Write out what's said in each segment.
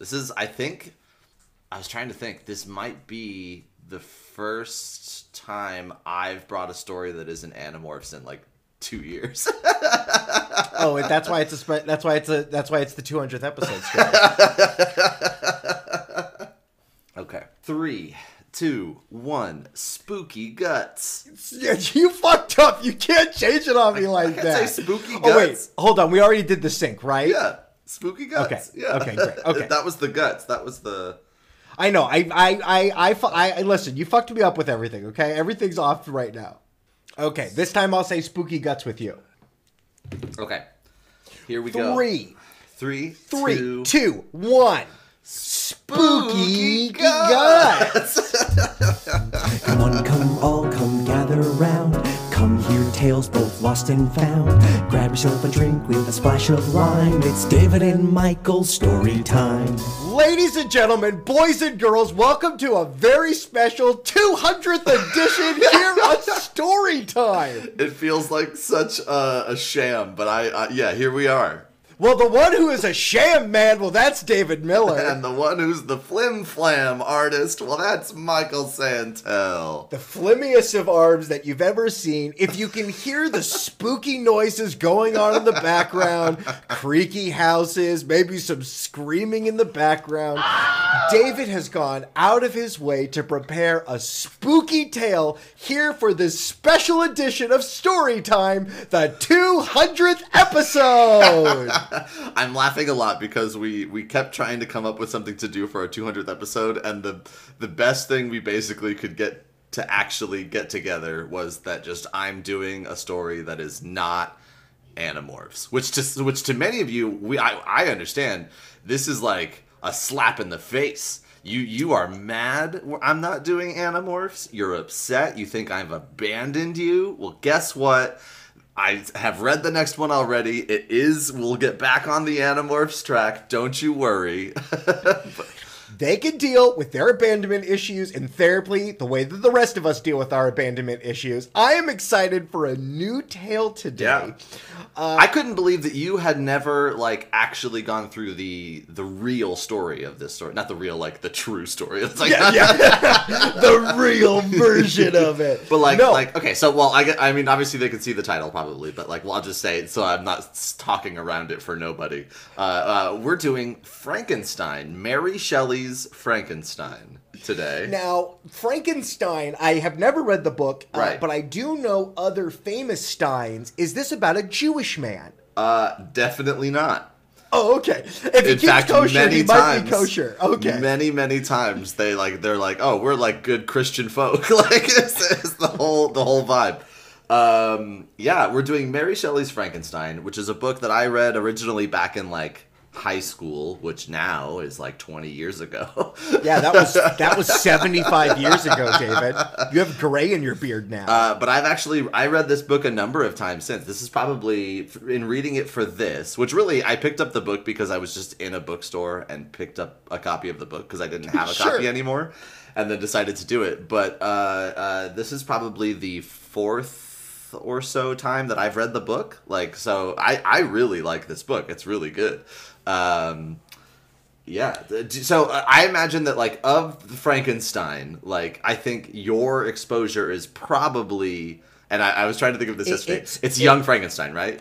This is, I think, I was trying to think, this might be the first time I've brought a story that isn't Animorphs in like 2 years. Oh, and that's why it's a, that's why it's the 200th episode story. Okay. 3, 2, 1, spooky guts. Yeah, you fucked up. You can't change it on me like that. I can't say spooky guts. Oh, wait. Hold on. We already did the sync, right? Yeah. Spooky guts. Okay. Yeah. Okay, great. Okay. That was the guts. That was the... I know. I listen, you fucked me up with everything, okay? Everything's off right now. Okay. This time I'll say spooky guts with you. Okay. Here we go. Three, two, one. Spooky guts! Come on, come all, come gather round. Come hear tales both lost and found. Grab yourself a drink with a splash of lime. It's David and Michael's story time. Ladies and gentlemen, boys and girls, welcome to a very special 200th edition here on Story Time. It feels like such a sham, but yeah, here we are. Well, the one who is a sham man, well, that's David Miller. And the one who's the flim-flam artist, well, that's Michael Santel. The flimmiest of arms that you've ever seen. If you can hear the spooky noises going on in the background, creaky houses, maybe some screaming in the background, David has gone out of his way to prepare a spooky tale here for this special edition of Storytime, the 200th episode! I'm laughing a lot because we kept trying to come up with something to do for our 200th episode, and the best thing we basically could get to actually get together was that just I'm doing a story that is not Animorphs, which to many of you, I understand, this is like a slap in the face. You are mad I'm not doing Animorphs. You're upset. You think I've abandoned you. Well, guess what? I have read the next one already. It is, we'll get back on the Animorphs track. Don't you worry. They can deal with their abandonment issues in therapy the way that the rest of us deal with our abandonment issues. I am excited for a new tale today. Yeah. I couldn't believe that you had never, like, actually gone through the real story of this story. Not the real, like, the true story. It's like, the real version of it. But, like, no. Like, okay, so, well, I mean, obviously they can see the title probably, but, like, well, I'll just say it so I'm not talking around it for nobody. We're doing Frankenstein, Mary Shelley's Frankenstein today. Now, Frankenstein, I have never read the book, right. But I do know other famous Steins. Is this about a Jewish man? Definitely not. Oh, okay. If he keeps kosher, he might be kosher. Okay. Many, many times they're like, oh, we're like good Christian folk. Like it's the whole vibe. Yeah, we're doing Mary Shelley's Frankenstein, which is a book that I read originally back in like high school, which now is like 20 years ago. Yeah, that was 75 years ago, David. You have gray in your beard now. But I've actually read this book a number of times since. This is probably in reading it for this, which really I picked up the book because I was just in a bookstore and picked up a copy of the book because I didn't have a copy anymore, and then decided to do it. But this is probably the fourth or so time that I've read the book. Like, so I really like this book. It's really good. Yeah. So I imagine that, like, of Frankenstein, like, I think your exposure is probably, and I was trying to think of this yesterday. It's Young Frankenstein, right?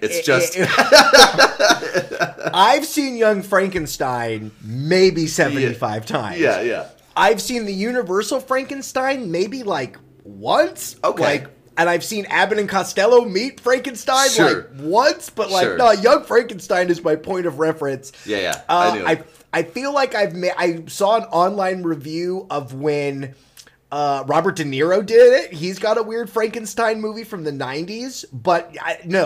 I've seen Young Frankenstein maybe 75 times. Yeah, yeah. I've seen the Universal Frankenstein maybe like once. Okay. Like, and I've seen Abbott and Costello meet Frankenstein like once, but like no, Young Frankenstein is my point of reference. Yeah, yeah, I knew. I feel like I saw an online review of when Robert De Niro did it. He's got a weird Frankenstein movie from the 90s, but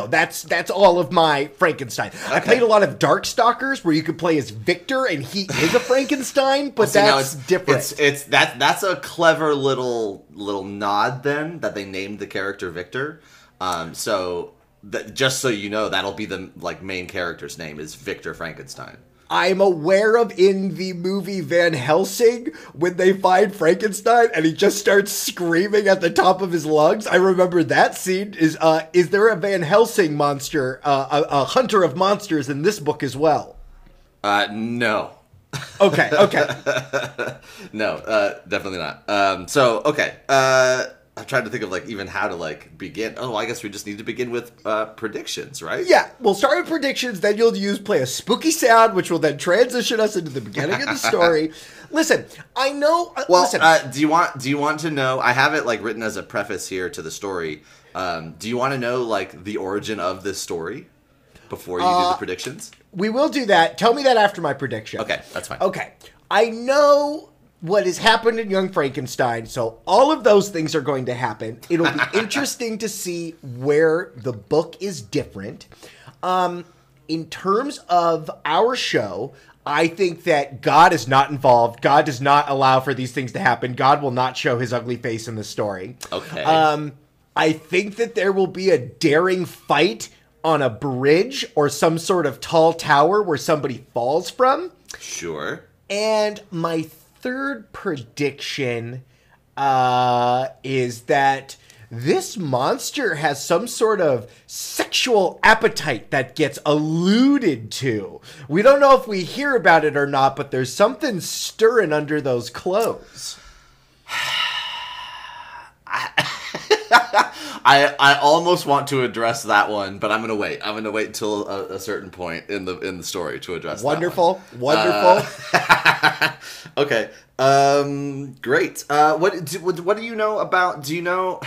that's all of my Frankenstein. Okay. I played a lot of Darkstalkers where you could play as Victor and he is a Frankenstein, but that's different. It's that's a clever little nod then that they named the character Victor. So that, just so you know, that'll be the like main character's name is Victor Frankenstein. I'm aware of in the movie Van Helsing when they find Frankenstein and he just starts screaming at the top of his lungs. I remember that scene. Is there a Van Helsing monster, a hunter of monsters in this book as well? No. Okay, okay. No, definitely not. I'm trying to think of, like, even how to, like, begin. Oh, I guess we just need to begin with predictions, right? Yeah, we'll start with predictions, then you'll play a spooky sound, which will then transition us into the beginning of the story. Listen, I know... do you want to know... I have it, like, written as a preface here to the story. Do you want to know, like, the origin of this story before you do the predictions? We will do that. Tell me that after my prediction. Okay, that's fine. Okay. I know... what has happened in Young Frankenstein, so all of those things are going to happen. It'll be interesting to see where the book is different. In terms of our show, I think that God is not involved. God does not allow for these things to happen. God will not show his ugly face in the story. Okay. I think that there will be a daring fight on a bridge or some sort of tall tower where somebody falls from. Sure. And my third prediction is that this monster has some sort of sexual appetite that gets alluded to. We don't know if we hear about it or not, but there's something stirring under those clothes. I almost want to address that one, but I'm going to wait. I'm going to wait until a certain point in the story to address that one. Wonderful. Okay. Great. What do you know about... Do you know...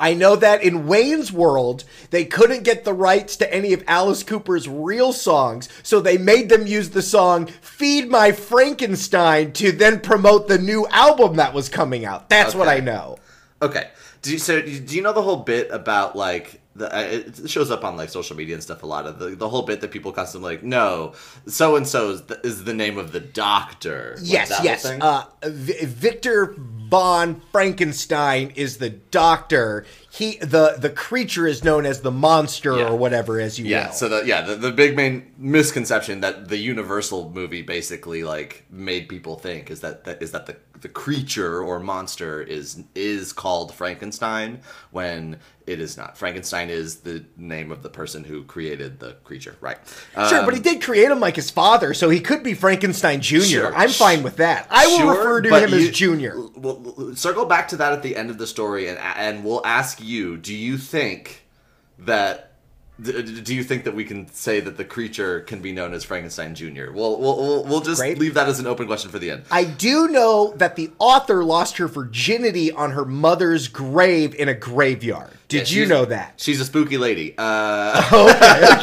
I know that in Wayne's World, they couldn't get the rights to any of Alice Cooper's real songs, so they made them use the song Feed My Frankenstein to then promote the new album that was coming out. That's what I know. Okay. Do you know the whole bit about, like, it shows up on, like, social media and stuff a lot, of the whole bit that people constantly, like, no, so-and-so is the name of the doctor. Yes. Victor Von Frankenstein is the doctor. He the creature is known as the monster or whatever, as you know. So the big main misconception that the Universal movie basically, like, made people think is that the creature or monster is called Frankenstein, when it is not. Frankenstein is the name of the person who created the creature, right? Sure, but he did create him like his father, so he could be Frankenstein Jr. Sure, I'm fine with that. I will refer to him as Junior. We'll circle back to that at the end of the story, and we'll ask you, do you think that we can say that the creature can be known as Frankenstein Jr.? We'll just leave that as an open question for the end. I do know that the author lost her virginity on her mother's grave in a graveyard. Did you know that? She's a spooky lady. Okay.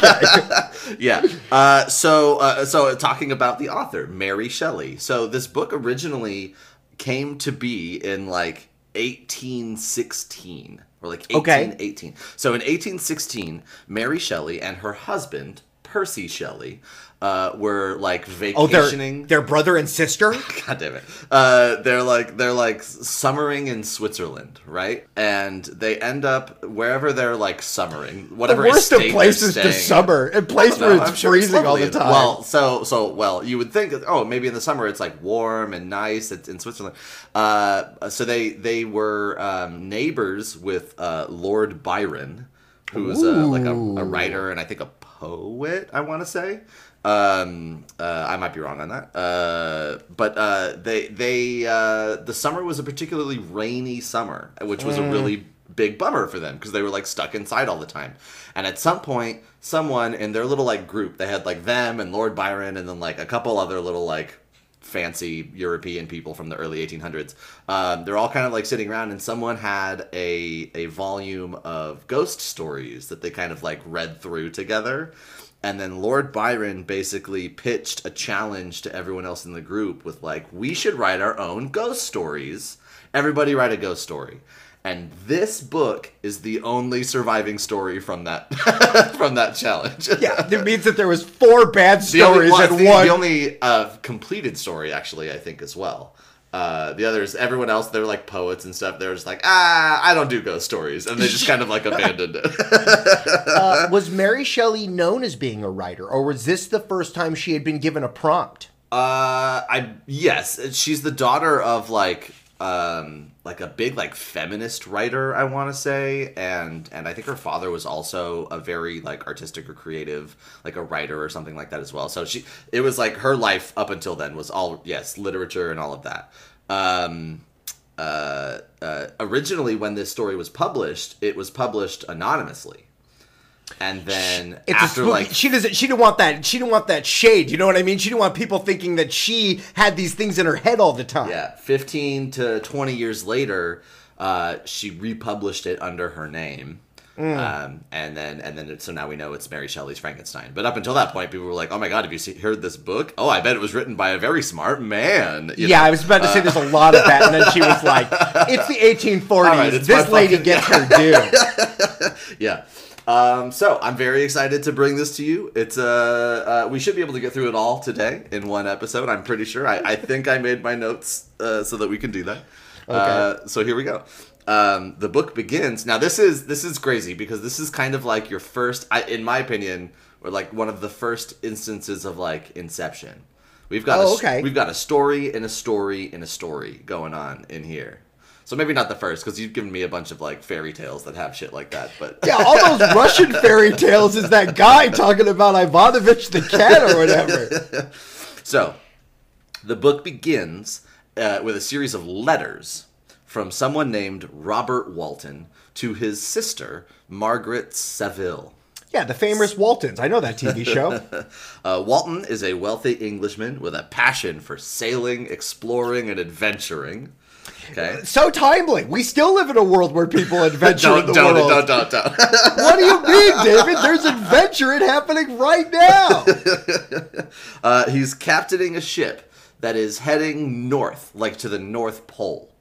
Yeah. So talking about the author, Mary Shelley. So this book originally came to be in, like, 1816. Or, like, 1818. Okay. So in 1816, Mary Shelley and her husband, Percy Shelley, were, like, vacationing. Oh, their brother and sister? God damn it. They're summering in Switzerland, right? And they end up wherever they're, like, summering. Whatever estate they're staying. The worst of places to summer. A place where it's freezing all the time. Well, so you would think, oh, maybe in the summer it's, like, warm and nice. It's in Switzerland. So they were neighbors with Lord Byron, who was, a writer and I think a poet, I want to say. I might be wrong on that. But the summer was a particularly rainy summer, which was a really big bummer for them because they were, like, stuck inside all the time. And at some point, someone in their little, like, group, they had, like, them and Lord Byron and then, like, a couple other little, like, fancy European people from the early 1800s. They're all kind of, like, sitting around, and someone had a volume of ghost stories that they kind of, like, read through together. And then Lord Byron basically pitched a challenge to everyone else in the group with, like, we should write our own ghost stories. Everybody write a ghost story. And this book is the only surviving story from that challenge. Yeah, it means that there was four bad stories and one. The only completed story, actually, I think, as well. The others, everyone else, they're, like, poets and stuff. They're just like, I don't do ghost stories. And they just kind of, like, abandoned it. Was Mary Shelley known as being a writer? Or was this the first time she had been given a prompt? Yes. She's the daughter of, like, like a big like feminist writer, I want to say, and I think her father was also a very like artistic or creative, like a writer or something like that as well. So it was like her life up until then was all literature and all of that. Originally, when this story was published, it was published anonymously. And then she didn't want that. She didn't want that shade. You know what I mean? She didn't want people thinking that she had these things in her head all the time. Yeah. 15 to 20 years later, she republished it under her name. So now we know it's Mary Shelley's Frankenstein. But up until that point, people were like, "Oh my God, have you heard this book? Oh, I bet it was written by a very smart man." I was about to say there's a lot of that, and then she was like, "It's the 1840s. Right, this lady gets her due." Yeah. So I'm very excited to bring this to you. It's we should be able to get through it all today in one episode. I'm pretty sure. I think I made my notes so that we can do that. Okay. So here we go. The book begins. Now this is crazy because this is kind of like your first, in my opinion, or like one of the first instances of like Inception. We've got a story and a story and a story going on in here. So maybe not the first, because you've given me a bunch of, like, fairy tales that have shit like that, but... Yeah, all those Russian fairy tales is that guy talking about Ivanovich the cat or whatever. So, the book begins with a series of letters from someone named Robert Walton to his sister, Margaret Saville. Yeah, the famous Waltons. I know that TV show. Walton is a wealthy Englishman with a passion for sailing, exploring, and adventuring. Okay. So timely. We still live in a world where people adventure in the world. Don't. What do you mean, David? There's adventure happening right now. He's captaining a ship that is heading north, like to the North Pole.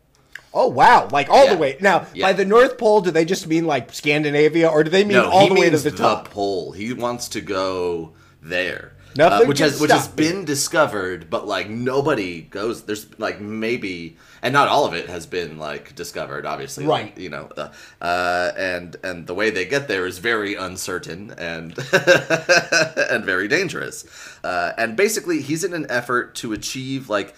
Oh, wow. Like all the way. Now, by the North Pole, do they just mean like Scandinavia or do they mean all the way to the top? No, the pole. He wants to go there. Which has been discovered, but like nobody goes. There's like maybe, and not all of it has been like discovered, obviously. Right. Like, and the way they get there is very uncertain and and very dangerous. And basically, he's in an effort to achieve like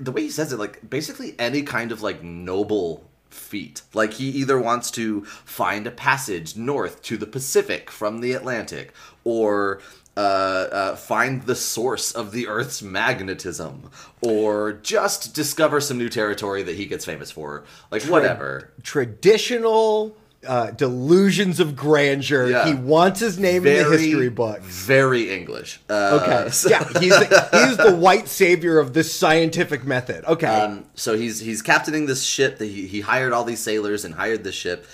the way he says it, like basically any kind of like noble feat. Like he either wants to find a passage north to the Pacific from the Atlantic, or find the source of the Earth's magnetism, or just discover some new territory that he gets famous for. Like, whatever. Traditional delusions of grandeur. Yeah. He wants his name in the history book. Very English. Okay. So. Yeah, he's the white savior of this scientific method. Okay. So he's captaining this ship. That he hired all these sailors and hired this ship.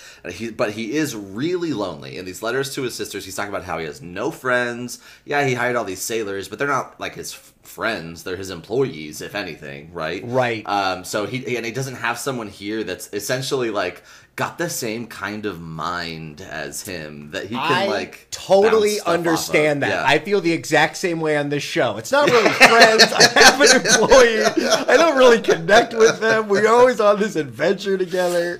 But he is really lonely. In these letters to his sisters, he's talking about how he has no friends. Yeah, he hired all these sailors, but they're not like his friends. They're his employees, if anything, right? Right. So he doesn't have someone here that's essentially like got the same kind of mind as him that he can like totally understand that. Yeah. I feel the exact same way on this show. It's not really friends. I have an employee. I don't really connect with them. We're always on this adventure together.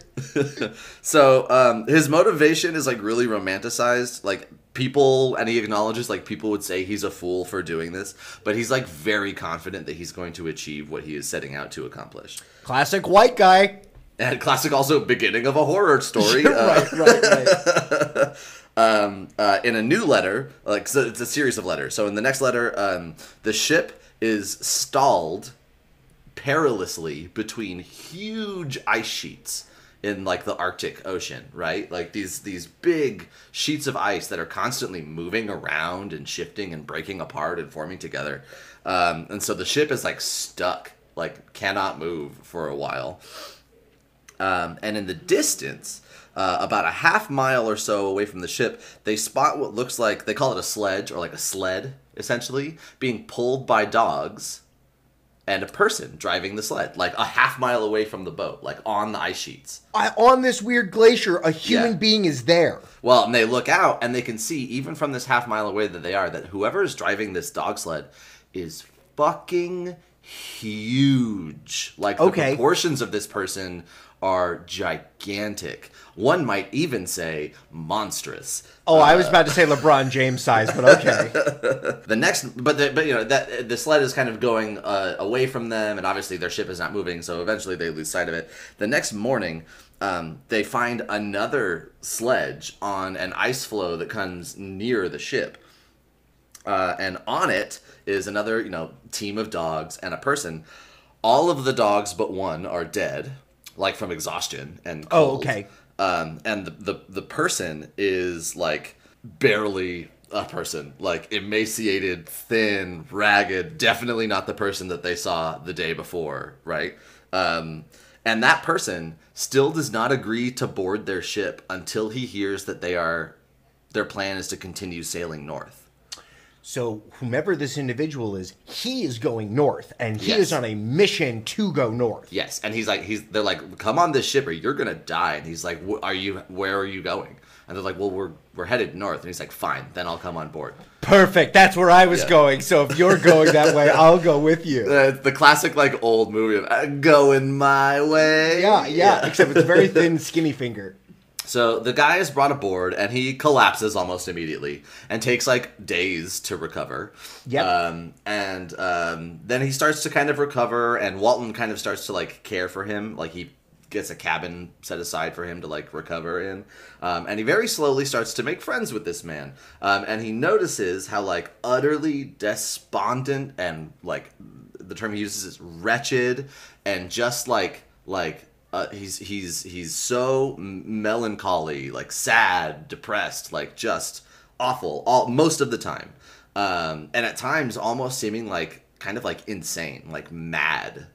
So his motivation is like really romanticized, like people, and he acknowledges like people would say he's a fool for doing this, but he's like very confident that he's going to achieve what he is setting out to accomplish. Classic white guy. And classic also beginning of a horror story. Right. In a new letter, like so it's a series of letters. So in the next letter, the ship is stalled perilously between huge ice sheets in like the Arctic Ocean, right? Like these big sheets of ice that are constantly moving around and shifting and breaking apart and forming together. And so the ship is like stuck, like cannot move for a while. And in the distance, about a half mile or so away from the ship, they spot what looks like, they call it a sledge, or like a sled, essentially, being pulled by dogs and a person driving the sled, like a half mile away from the boat, like on the ice sheets. On this weird glacier, a human being is there. Well, and they look out, and they can see, even from this half mile away that they are, that whoever is driving this dog sled is fucking huge. Like, the proportions of this person are gigantic. One might even say monstrous. Oh, I was about to say LeBron James size, but okay. The next, but you know, that the sled is kind of going away from them, and obviously their ship is not moving, so eventually they lose sight of it. The next morning, they find another sledge on an ice floe that comes near the ship, and on it is another, you know, team of dogs and a person. All of the dogs but one are dead, like from exhaustion and cold. Oh, okay. And the person is, like, barely a person. Like, emaciated, thin, ragged, definitely not the person that they saw the day before, right? And that person still does not agree to board their ship until he hears that they are, their plan is to continue sailing north. So whomever this individual is, he is going north, and he is on a mission to go north. Yes, and he's like, they're like, come on this ship or you're gonna die. And he's like, where are you going? And they're like, well, we're headed north. And he's like, fine, then I'll come on board. Perfect, that's where I was going. So if you're going that way, I'll go with you. The classic, like, old movie of going my way. Yeah, except it's very thin, skinny finger. So the guy is brought aboard, and he collapses almost immediately and takes, like, days to recover. Yep. Then he starts to kind of recover, and Walton kind of starts to, like, care for him. Like, he gets a cabin set aside for him to, like, recover in. And he very slowly starts to make friends with this man. And he notices how, like, utterly despondent and, like, the term he uses is wretched and just, like... he's so melancholy, like sad, depressed, like just awful most of the time, and at times almost seeming like kind of like insane, like mad.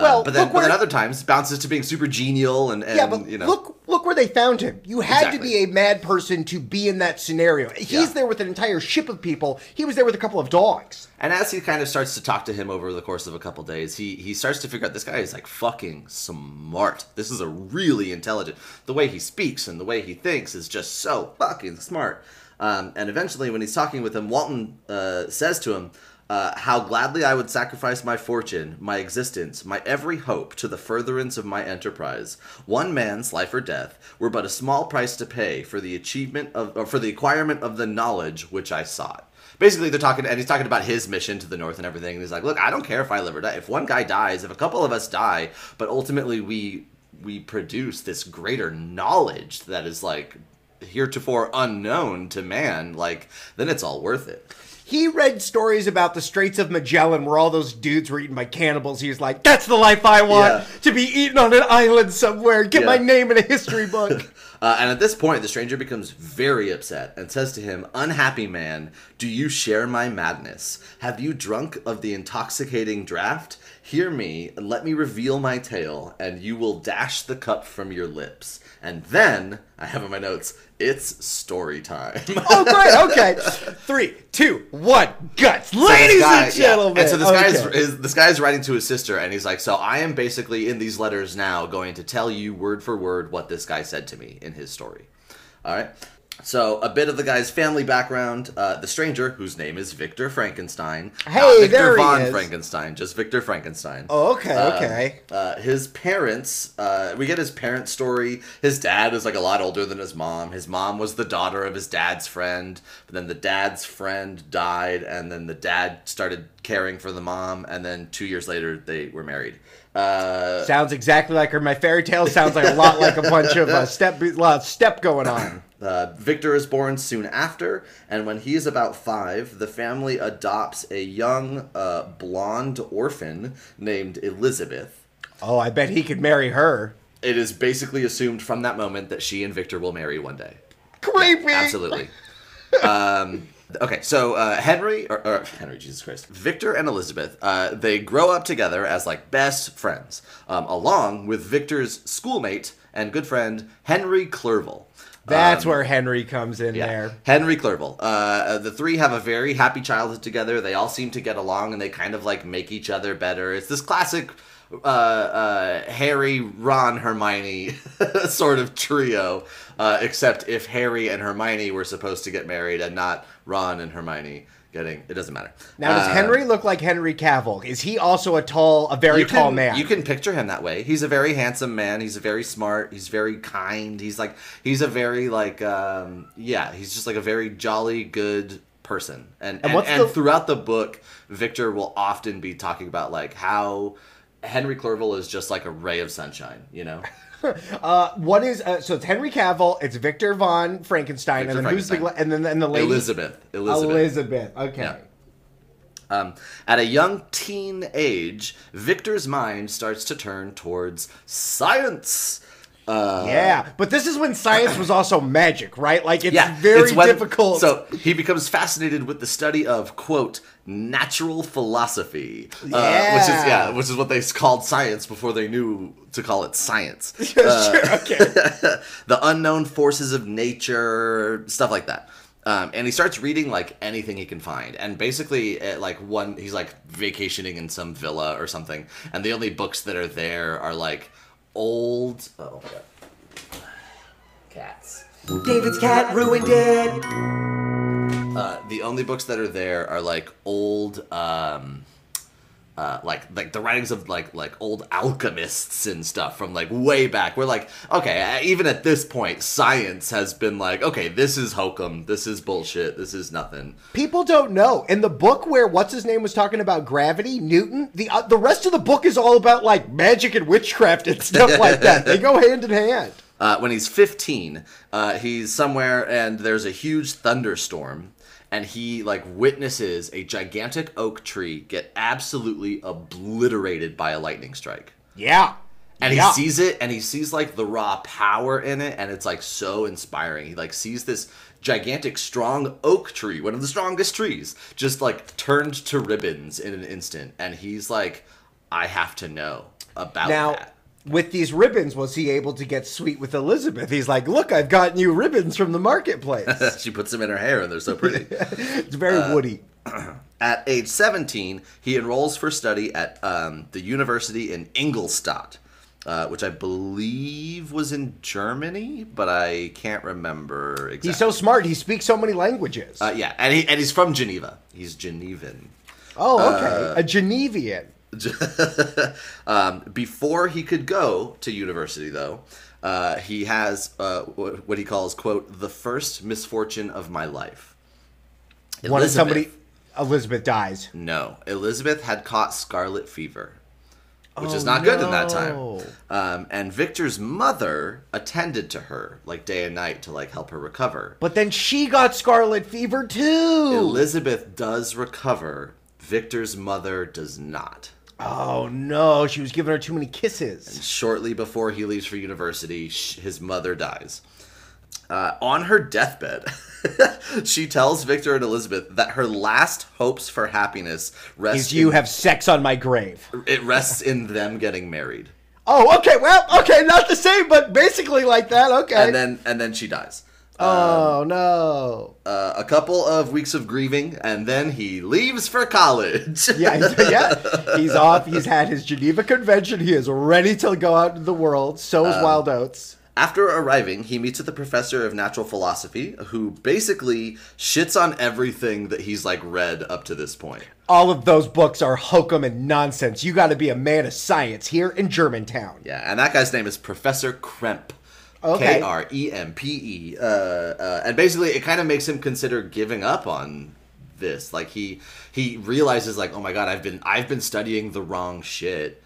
But then other times bounces to being super genial and you know. Look where they found him. You had to be a mad person to be in that scenario. He's there with an entire ship of people. He was there with a couple of dogs. And as he kind of starts to talk to him over the course of a couple of days, he starts to figure out this guy is, like, fucking smart. This is a really intelligent. The way he speaks and the way he thinks is just so fucking smart. And eventually when he's talking with him, Walton says to him, how gladly I would sacrifice my fortune, my existence, my every hope to the furtherance of my enterprise. One man's life or death were but a small price to pay for the achievement of, or for the acquirement of the knowledge which I sought. Basically, they're talking, and he's talking about his mission to the north and everything. And he's like, look, I don't care if I live or die. If one guy dies, if a couple of us die, but ultimately we produce this greater knowledge that is, like, heretofore unknown to man, like, then it's all worth it. He read stories about the Straits of Magellan where all those dudes were eaten by cannibals. He was like, that's the life I want, to be eaten on an island somewhere. Get my name in a history book. And at this point, the stranger becomes very upset and says to him, unhappy man, do you share my madness? Have you drunk of the intoxicating draught? Hear me, and let me reveal my tale, and you will dash the cup from your lips. And then, I have in my notes, it's story time. Oh, great. Okay. 3, 2, 1, guts. So Ladies and gentlemen. And so this guy is writing to his sister, and he's like, so I am basically in these letters now going to tell you word for word what this guy said to me in his story. All right. So a bit of the guy's family background. The stranger, whose name is Victor Frankenstein. Hey, Victor Von Frankenstein, just Victor Frankenstein. Oh, okay, okay. His parents, we get his parents' story. His dad is, like, a lot older than his mom. His mom was the daughter of his dad's friend. But then the dad's friend died, and then the dad started caring for the mom. And then 2 years later, they were married. Sounds exactly like her. My fairy tale sounds like a lot like a bunch of step going on. Victor is born soon after, and when he is about 5, the family adopts a young blonde orphan named Elizabeth. Oh, I bet he could marry her. It is basically assumed from that moment that she and Victor will marry one day. Creepy! Yeah, absolutely. Okay, so Victor and Elizabeth, they grow up together as, like, best friends, along with Victor's schoolmate and good friend, Henry Clerval. That's where Henry comes in there. Henry Clerval. The three have a very happy childhood together. They all seem to get along, and they kind of, like, make each other better. It's this classic Harry, Ron, Hermione sort of trio, except if Harry and Hermione were supposed to get married and not Ron and Hermione getting... It doesn't matter. Now, does Henry look like Henry Cavill? Is he also a very tall man? You can picture him that way. He's a very handsome man. He's very smart. He's very kind. He's just like a very jolly, good person. And throughout the book, Victor will often be talking about like how Henry Clerval is just like a ray of sunshine, you know? So it's Henry Cavill, it's Victor Von Frankenstein, and then the lady Elizabeth. Okay. Yeah. At a young teen age, Victor's mind starts to turn towards science. But this is when science was also magic, right? Like it's very difficult. So he becomes fascinated with the study of, quote, natural philosophy, which is what they called science before they knew to call it science. The unknown forces of nature, stuff like that. And he starts reading like anything he can find, and basically he's like vacationing in some villa or something, and the only books that are there are like old... Oh my god. Cats. David's cat ruined it! The only books that are there are like old... like the writings of like old alchemists and stuff from like way back. We're like, okay, even at this point, science has been like, okay, this is hokum, this is bullshit, this is nothing. People don't know. In the book where what's-his-name was talking about gravity, Newton, the rest of the book is all about like magic and witchcraft and stuff like that. They go hand in hand. When he's 15, he's somewhere and there's a huge thunderstorm. And he, like, witnesses a gigantic oak tree get absolutely obliterated by a lightning strike. Yeah. And he sees it, and he sees, like, the raw power in it, and it's, like, so inspiring. He, like, sees this gigantic, strong oak tree, one of the strongest trees, just, like, turned to ribbons in an instant. And he's like, I have to know about that. With these ribbons, was he able to get sweet with Elizabeth? He's like, look, I've got new ribbons from the marketplace. She puts them in her hair, and they're so pretty. It's very Woody. At age 17, he enrolls for study at the university in Ingolstadt, which I believe was in Germany, but I can't remember exactly. He's so smart. He speaks so many languages. And he's from Geneva. He's Genevan. Oh, okay. A Genevian. Before he could go to university, though, he has what he calls, quote, the first misfortune of my life. Elizabeth dies. No. Elizabeth had caught scarlet fever, which is not good in that time. And Victor's mother attended to her, like, day and night to, like, help her recover. But then she got scarlet fever, too! Elizabeth does recover. Victor's mother does not. Oh, no. She was giving her too many kisses. And shortly before he leaves for university, his mother dies. On her deathbed, she tells Victor and Elizabeth that her last hopes for happiness rest in... you have sex on my grave. It rests in them getting married. Oh, okay. Well, okay. Not the same, but basically like that. Okay. And then she dies. A couple of weeks of grieving, and then he leaves for college. Yeah. He's off. He's had his Geneva Convention. He is ready to go out into the world. So is Wild Oats. After arriving, he meets with the professor of natural philosophy, who basically shits on everything that he's, like, read up to this point. All of those books are hokum and nonsense. You got to be a man of science here in Germantown. Yeah, and that guy's name is Professor Krempe. Okay. Krempe. And basically, it kind of makes him consider giving up on this. Like, he realizes, like, oh my god, I've been studying the wrong shit.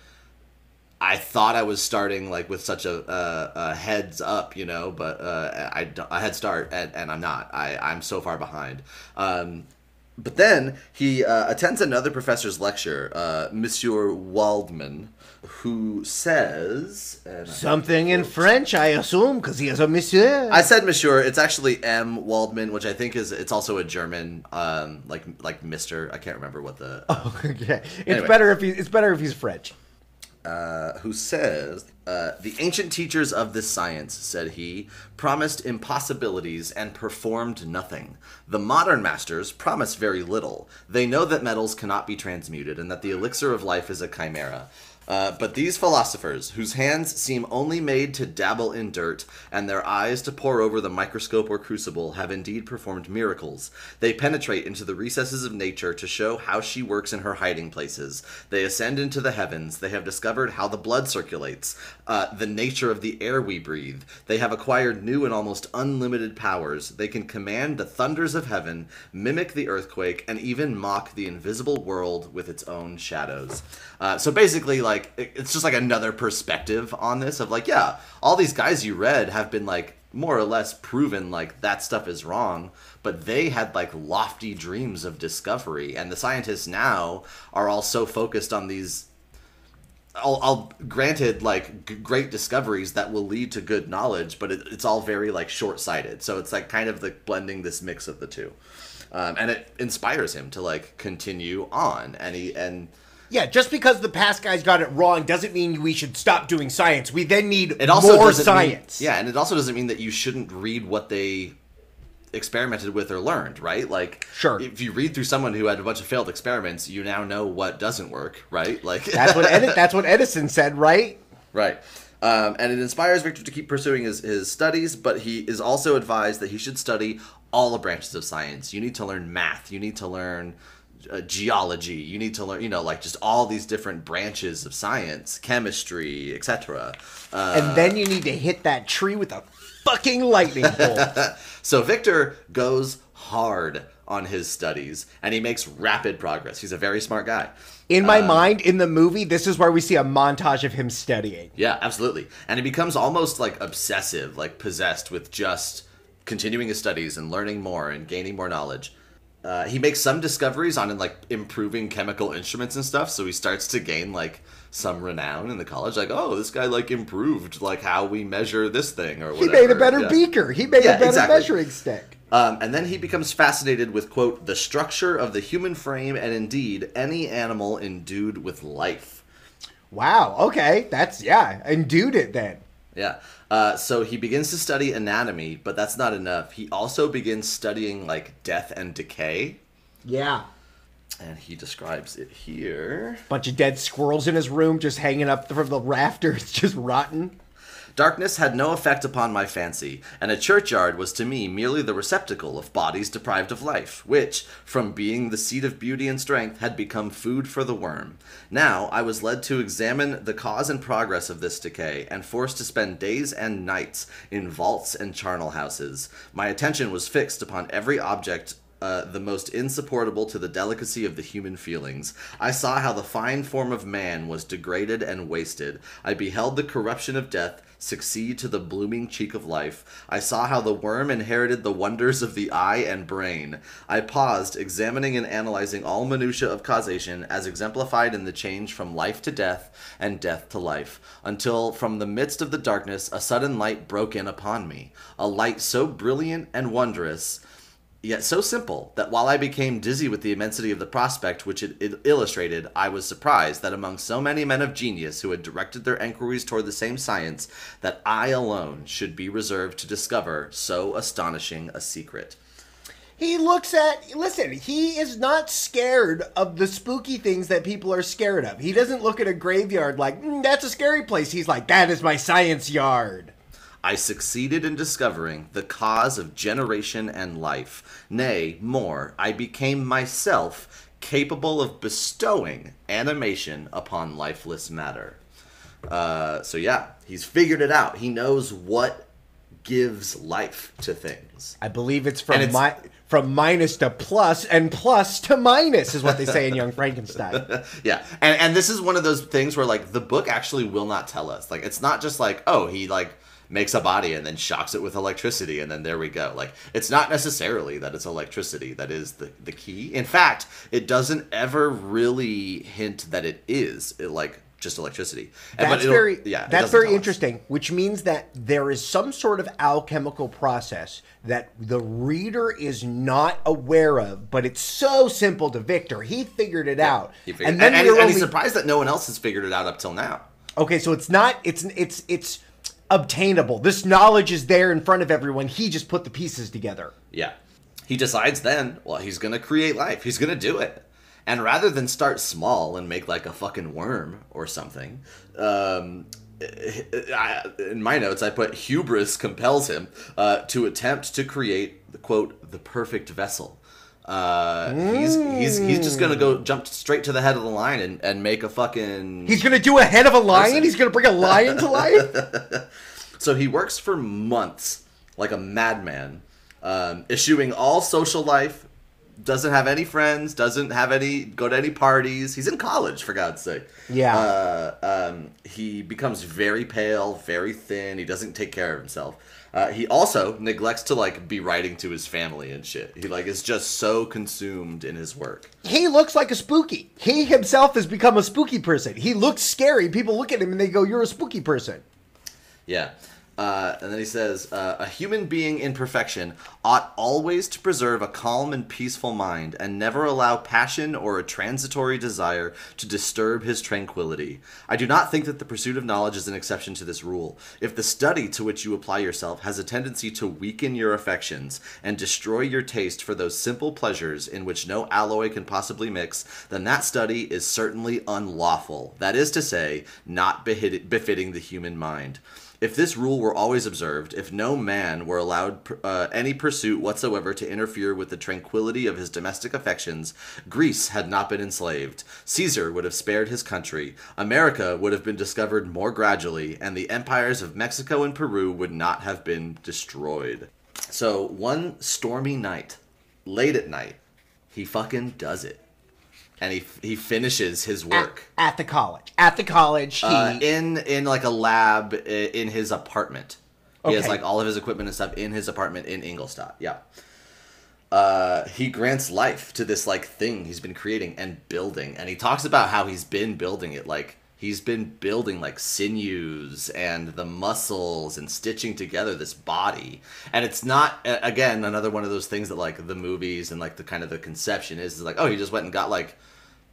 I thought I was starting, like, with such a heads up, you know, but I head start, and I'm not. I'm so far behind. But then he attends another professor's lecture, Monsieur Waldman, who says... something in French, I assume, because he is a monsieur. I said monsieur. It's actually M. Waldman, which I think is... It's also a German, like Mr. I can't remember what the... Anyway. It's better if he's French. Who says... The ancient teachers of this science, said he, promised impossibilities and performed nothing. The modern masters promise very little. They know that metals cannot be transmuted and that the elixir of life is a chimera. But these philosophers, whose hands seem only made to dabble in dirt and their eyes to pore over the microscope or crucible, have indeed performed miracles. They penetrate into the recesses of nature to show how she works in her hiding places. They ascend into the heavens. They have discovered how the blood circulates, the nature of the air we breathe. They have acquired new and almost unlimited powers. They can command the thunders of heaven, mimic the earthquake, and even mock the invisible world with its own shadows. So basically, it's just, another perspective on this of, yeah, all these guys you read have been, more or less proven, that stuff is wrong, but they had, lofty dreams of discovery, and the scientists now are all so focused on these, granted, great discoveries that will lead to good knowledge, but it's all very, short-sighted, so it's, kind of, blending this mix of the two, and it inspires him to, continue on, and yeah, just because the past guys got it wrong doesn't mean we should stop doing science. We then need more science. Yeah, and it also doesn't mean that you shouldn't read what they experimented with or learned, right? Sure. If you read through someone who had a bunch of failed experiments, you now know what doesn't work, right? That's what Edison said, right? Right. And it inspires Victor to keep pursuing his studies, but he is also advised that he should study all the branches of science. You need to learn math. You need to learn geology, you need to learn, just all these different branches of science, chemistry, etc. And then you need to hit that tree with a fucking lightning bolt. So Victor goes hard on his studies, and he makes rapid progress. He's a very smart guy. In my mind, in the movie, this is where we see a montage of him studying. Yeah, absolutely. And he becomes almost, obsessive, possessed with just continuing his studies and learning more and gaining more knowledge. He makes some discoveries on, improving chemical instruments and stuff, so he starts to gain, some renown in the college. Oh, this guy, improved, how we measure this thing or whatever. He made a better beaker. He made a better measuring stick. And then he becomes fascinated with, quote, the structure of the human frame and, indeed, any animal endued with life. Wow. Okay. That's, endued it then. Yeah. So he begins to study anatomy, but that's not enough. He also begins studying, death and decay. Yeah. And he describes it here. Bunch of dead squirrels in his room just hanging up from the rafters, just rotten. Darkness had no effect upon my fancy, and a churchyard was to me merely the receptacle of bodies deprived of life, which, from being the seat of beauty and strength, had become food for the worm. Now I was led to examine the cause and progress of this decay, and forced to spend days and nights in vaults and charnel houses. My attention was fixed upon every object the most insupportable to the delicacy of the human feelings. I saw how the fine form of man was degraded and wasted. I beheld the corruption of death succeed to the blooming cheek of life. I saw how the worm inherited the wonders of the eye and brain. I paused, examining and analyzing all minutiae of causation as exemplified in the change from life to death and death to life, until from the midst of the darkness a sudden light broke in upon me, a light so brilliant and wondrous, yet so simple, that while I became dizzy with the immensity of the prospect which it illustrated, I was surprised that among so many men of genius who had directed their enquiries toward the same science, that I alone should be reserved to discover so astonishing a secret. He looks at, listen, he is not scared of the spooky things that people are scared of. He doesn't look at a graveyard like, that's a scary place. He's like, that is my science yard. I succeeded in discovering the cause of generation and life. Nay, more, I became myself capable of bestowing animation upon lifeless matter. So yeah, he's figured it out. He knows what gives life to things. I believe it's from minus to plus and plus to minus is what they say in Young Frankenstein. Yeah. And this is one of those things where the book actually will not tell us. It's not just oh, he makes a body and then shocks it with electricity, and then there we go. It's not necessarily that it's electricity that is the key. In fact, it doesn't ever really hint that it is, just electricity. That's very interesting, which means that there is some sort of alchemical process that the reader is not aware of, but it's so simple to Victor. He figured it out. He figured it out. And he's surprised that no one else has figured it out up till now. Okay, so it's not, it's obtainable. This knowledge is there in front of everyone. He just put the pieces together. Yeah. He decides then, well, he's going to create life. He's going to do it. And rather than start small and make like a fucking worm or something, in my notes, I put hubris compels him to attempt to create, the quote, the perfect vessel. He's just gonna go jump straight to the head of the lion and make a fucking... He's gonna do a head of a lion? Person. He's gonna bring a lion to life? So he works for months like a madman, eschewing all social life, doesn't have any friends, doesn't have any, go to any parties. He's in college, for God's sake. Yeah. He becomes very pale, very thin. He doesn't take care of himself. He also neglects to, like, be writing to his family and shit. He, like, is just so consumed in his work. He looks like a spooky. He himself has become a spooky person. He looks scary. People look at him and they go, you're a spooky person. Yeah. And then he says, a human being in perfection ought always to preserve a calm and peaceful mind and never allow passion or a transitory desire to disturb his tranquility. I do not think that the pursuit of knowledge is an exception to this rule. If the study to which you apply yourself has a tendency to weaken your affections and destroy your taste for those simple pleasures in which no alloy can possibly mix, then that study is certainly unlawful. That is to say, not befitting the human mind. If this rule were always observed, if no man were allowed any pursuit whatsoever to interfere with the tranquility of his domestic affections, Greece had not been enslaved. Caesar would have spared his country. America would have been discovered more gradually, and the empires of Mexico and Peru would not have been destroyed. So one stormy night, late at night, he fucking does it. And he finishes his work at the college. At the college, he in like a lab in his apartment. Okay. He has like all of his equipment and stuff in his apartment in Ingolstadt. Yeah. He grants life to this like thing he's been creating and building, and he talks about how he's been building it. Like he's been building like sinews and the muscles and stitching together this body. And it's not, again, another one of those things that like the movies and like the kind of the conception is like, oh, he just went and got like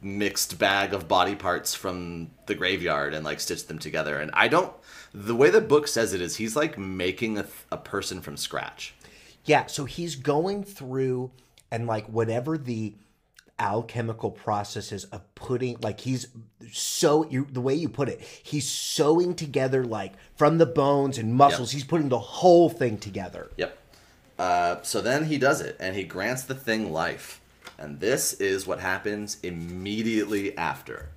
mixed bag of body parts from the graveyard and like stitched them together. And I don't, the way the book says it is he's like making a person from scratch. Yeah. So he's going through and like whatever the alchemical processes of putting, like he's so, you, the way you put it, he's sewing together like from the bones and muscles. Yep. He's putting the whole thing together. Yep. So then he does it and he grants the thing life. And this is what happens immediately after.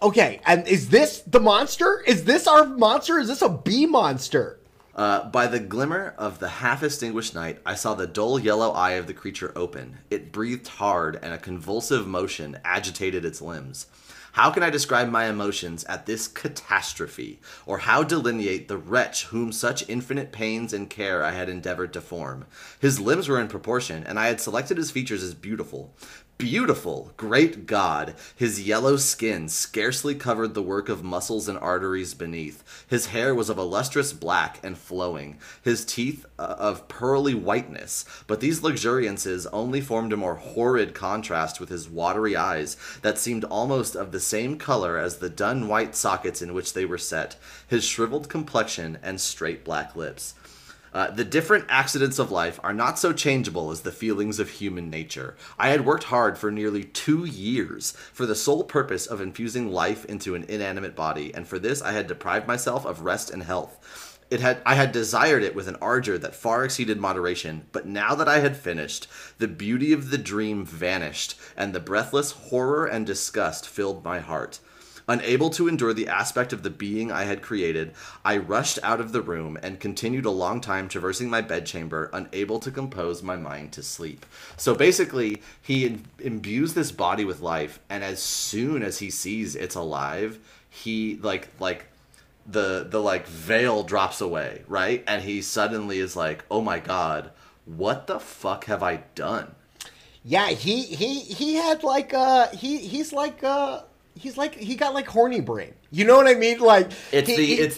Okay. And is this the monster? Is this our monster? Is this a bee monster? By the glimmer of the half-extinguished night, I saw the dull yellow eye of the creature open. It breathed hard, and a convulsive motion agitated its limbs. How can I describe my emotions at this catastrophe, or how delineate the wretch whom such infinite pains and care I had endeavored to form? His limbs were in proportion, and I had selected his features as beautiful. Beautiful, great God, his yellow skin scarcely covered the work of muscles and arteries beneath. His hair was of a lustrous black and flowing, his teeth of pearly whiteness, but these luxuriances only formed a more horrid contrast with his watery eyes that seemed almost of the same color as the dun white sockets in which they were set, his shriveled complexion and straight black lips. The different accidents of life are not so changeable as the feelings of human nature. I had worked hard for nearly 2 years for the sole purpose of infusing life into an inanimate body, and for this I had deprived myself of rest and health. I had desired it with an ardor that far exceeded moderation, but now that I had finished, the beauty of the dream vanished, and the breathless horror and disgust filled my heart. Unable to endure the aspect of the being I had created, I rushed out of the room and continued a long time traversing my bedchamber, unable to compose my mind to sleep. So basically, he imbues this body with life, and as soon as he sees it's alive, he the veil drops away, right? And he suddenly is like, "Oh my God, what the fuck have I done?" Yeah, he got like horny brain. You know what I mean? Like he's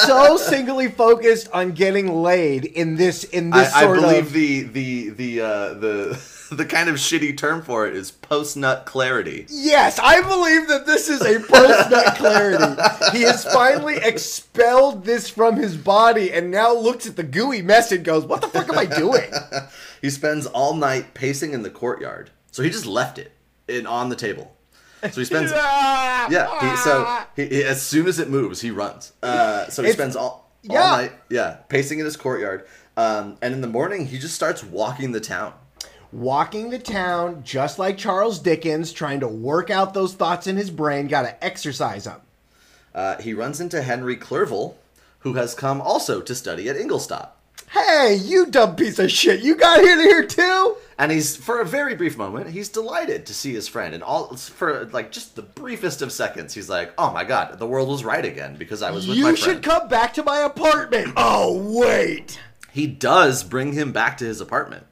so singly focused on getting laid in this. I believe the the kind of shitty term for it is post-nut clarity. Yes, I believe that this is a post-nut clarity. He has finally expelled this from his body and now looks at the gooey mess and goes, what the fuck am I doing? He spends all night pacing in the courtyard. So he just left it on the table. So he spends... yeah, so he, as soon as it moves, he runs. So he spends all night pacing in his courtyard. And in the morning, he just starts walking the town. Walking the town, just like Charles Dickens, trying to work out those thoughts in his brain. Got to exercise them. He runs into Henry Clerval, who has come also to study at Ingolstadt. Hey, you dumb piece of shit. You got here too? And he's, for a very brief moment, he's delighted to see his friend. And for just the briefest of seconds, he's like, oh my god, the world was right again because I was with my friend. You should come back to my apartment. Oh, wait. He does bring him back to his apartment.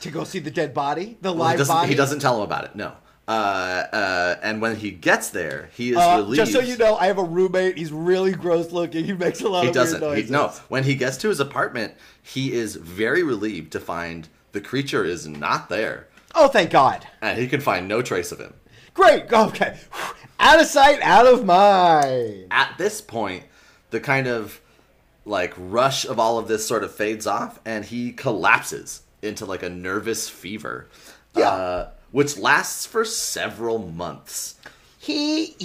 To go see the dead body? The live body? He doesn't tell him about it, no. And when he gets there, he is relieved. Just so you know, I have a roommate. He's really gross looking. He makes a lot of weird noises. No, when he gets to his apartment, he is very relieved to find the creature is not there. Oh, thank God. And he can find no trace of him. Great. Okay. Out of sight, out of mind. At this point, the kind of like rush of all of this sort of fades off and he collapses into like a nervous fever. Yeah. Which lasts for several months. He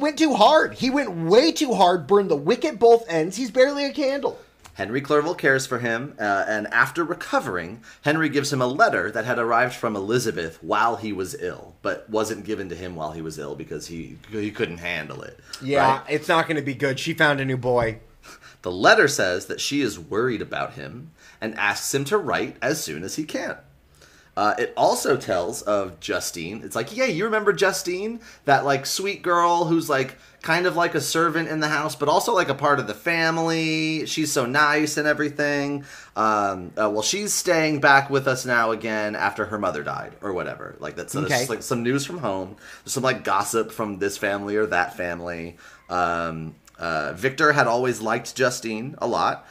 went too hard. He went way too hard, burned the wick at both ends. He's barely a candle. Henry Clerval cares for him, and after recovering, Henry gives him a letter that had arrived from Elizabeth while he was ill, but wasn't given to him while he was ill because he couldn't handle it. Yeah, right? It's not going to be good. She found a new boy. The letter says that she is worried about him and asks him to write as soon as he can. It also tells of Justine. It's like, yeah, you remember Justine? That, like, sweet girl who's, like, kind of like a servant in the house, but also, like, a part of the family. She's so nice and everything. Well, she's staying back with us now again after her mother died or whatever. Like, that's okay. Just, like, some news from home. There's some, like, gossip from this family or that family. Victor had always liked Justine a lot.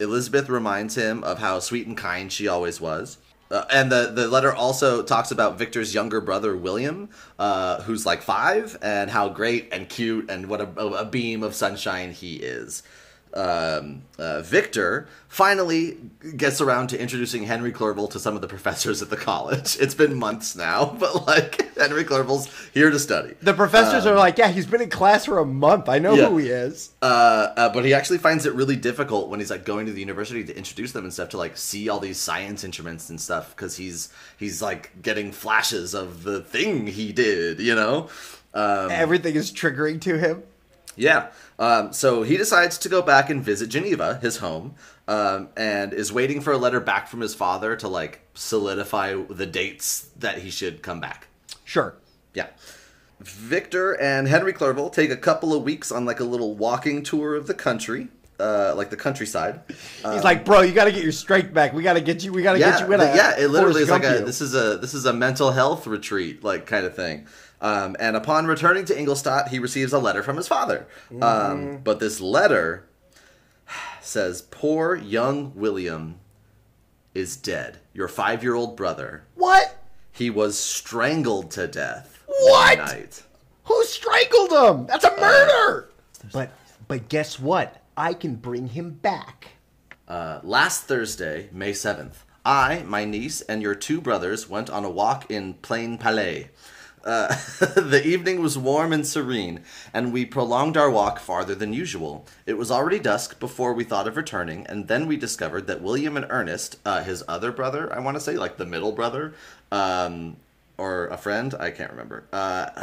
Elizabeth reminds him of how sweet and kind she always was. And the letter also talks about Victor's younger brother, William, who's like 5, and how great and cute and what a beam of sunshine he is. Victor finally gets around to introducing Henry Clerval to some of the professors at the college. It's been months now, but like Henry Clerval's here to study. The professors are like, yeah, he's been in class for a month. I know who he is. But he actually finds it really difficult when he's like going to the university to introduce them and stuff, to like see all these science instruments and stuff, because he's like getting flashes of the thing he did, you know? Everything is triggering to him. Yeah. So he decides to go back and visit Geneva, his home, and is waiting for a letter back from his father to, like, solidify the dates that he should come back. Sure. Yeah. Victor and Henry Clerval take a couple of weeks on, like, a little walking tour of the country, like, the countryside. He's like, bro, you got to get your strength back. We got to get you. We got to get you in a... Yeah, it literally is like a, this is a mental health retreat, like, kind of thing. And upon returning to Ingolstadt, he receives a letter from his father. But this letter says, poor young William is dead. Your 5-year-old brother. What? He was strangled to death. What? That night. Who strangled him? That's a murder! But guess what? I can bring him back. Last Thursday, May 7th, I, my niece, and your 2 brothers went on a walk in Plain Palais. The evening was warm and serene, and we prolonged our walk farther than usual. It was already dusk before we thought of returning, and then we discovered that William and Ernest, his other brother, I want to say, like the middle brother, or a friend, I can't remember,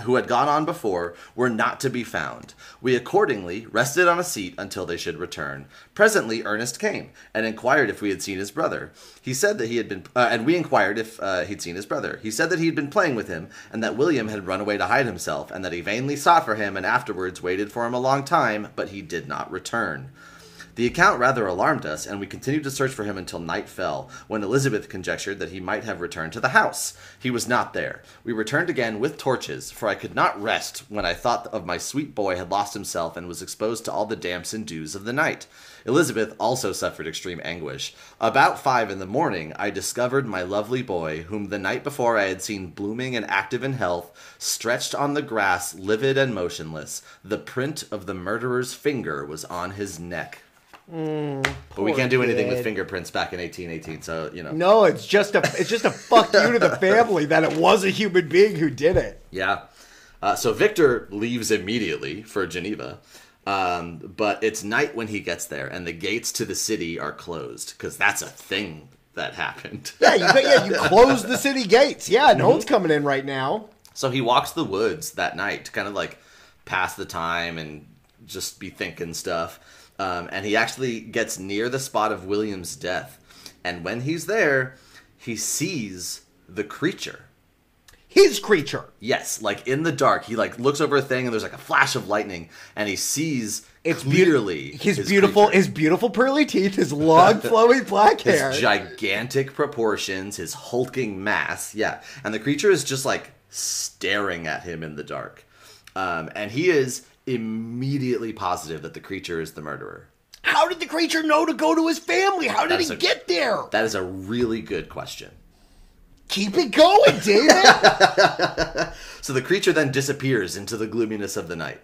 who had gone on before, were not to be found. We accordingly rested on a seat until they should return. Presently, Ernest came and inquired if we had seen his brother. He said that he had been, and we inquired if he'd seen his brother. He said that he had been playing with him and that William had run away to hide himself and that he vainly sought for him and afterwards waited for him a long time, but he did not return. The account rather alarmed us, and we continued to search for him until night fell, when Elizabeth conjectured that he might have returned to the house. He was not there. We returned again with torches, for I could not rest when I thought of my sweet boy had lost himself and was exposed to all the damps and dews of the night. Elizabeth also suffered extreme anguish. About 5 in the morning, I discovered my lovely boy, whom the night before I had seen blooming and active in health, stretched on the grass, livid and motionless. The print of the murderer's finger was on his neck. But we can't do anything with fingerprints back in 1818, so, you know. No, it's just a fuck you to the family that it was a human being who did it. Yeah. So Victor leaves immediately for Geneva. But it's night when he gets there, and the gates to the city are closed, because that's a thing that happened. You close the city gates. Yeah, no one's coming in right now. So he walks the woods that night to kind of, like, pass the time and just be thinking stuff. And he actually gets near the spot of William's death. And when he's there, he sees the creature. His creature. Yes, like in the dark. He like looks over a thing and there's like a flash of lightning and he sees it's clearly his beautiful pearly teeth, his long flowing black hair. His gigantic proportions, his hulking mass. Yeah. And the creature is just like staring at him in the dark. And he is immediately positive that the creature is the murderer. How did the creature know to go to his family? How did he get there? That is a really good question. Keep it going, David! So the creature then disappears into the gloominess of the night.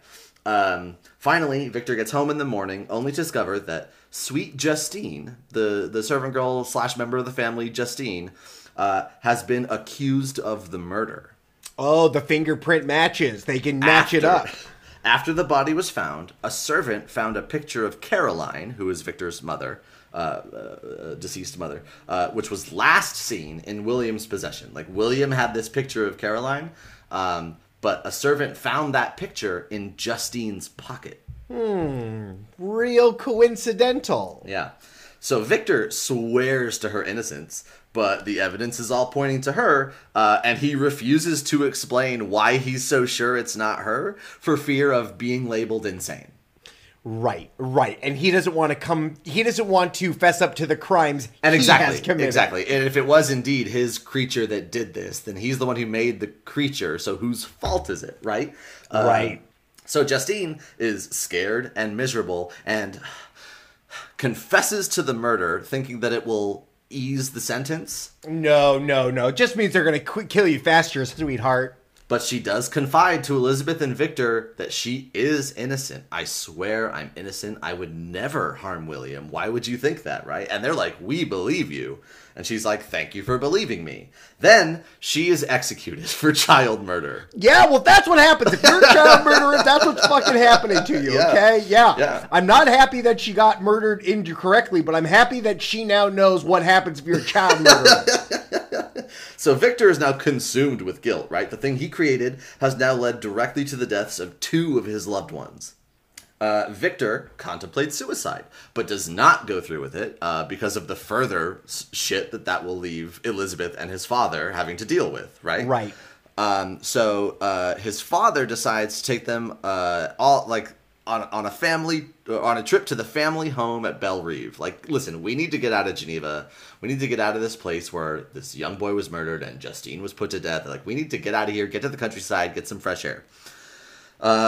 Finally, Victor gets home in the morning, only to discover that sweet Justine, the servant girl / member of the family, Justine, has been accused of the murder. Oh, the fingerprint matches. They can match it up. After the body was found, a servant found a picture of Caroline, who is Victor's mother, deceased mother, which was last seen in William's possession. Like, William had this picture of Caroline, but a servant found that picture in Justine's pocket. Real coincidental. Yeah. So Victor swears to her innocence, but the evidence is all pointing to her, and he refuses to explain why he's so sure it's not her for fear of being labeled insane. Right. And he doesn't want to fess up to the crimes he has committed. Exactly. And if it was indeed his creature that did this, then he's the one who made the creature, so whose fault is it, right? Right. So Justine is scared and miserable and confesses to the murder, thinking that it will ease the sentence. No. It just means they're going to kill you faster, sweetheart. But she does confide to Elizabeth and Victor that she is innocent. I swear I'm innocent. I would never harm William. Why would you think that, right? And they're like, we believe you. And she's like, thank you for believing me. Then she is executed for child murder. Yeah, well, that's what happens. If you're a child murderer, that's what's fucking happening to you, okay? Yeah. I'm not happy that she got murdered incorrectly, but I'm happy that she now knows what happens if you're a child murderer. So Victor is now consumed with guilt, right? The thing he created has now led directly to the deaths of 2 of his loved ones. Victor contemplates suicide, but does not go through with it because of the further shit that will leave Elizabeth and his father having to deal with, right? Right. So his father decides to take them all, like, on a trip to the family home at Bellerive. Like, listen, we need to get out of Geneva. We need to get out of this place where this young boy was murdered and Justine was put to death. Like, we need to get out of here, get to the countryside, get some fresh air.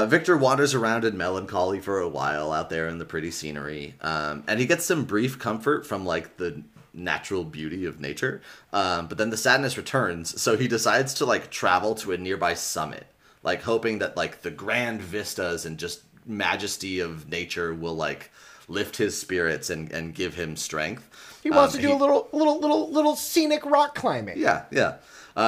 Victor wanders around in melancholy for a while out there in the pretty scenery. And he gets some brief comfort from, like, the natural beauty of nature. But then the sadness returns. So he decides to, like, travel to a nearby summit, like, hoping that, like, the grand vistas and just majesty of nature will, like, lift his spirits and give him strength. He wants to do a little scenic rock climbing. Yeah.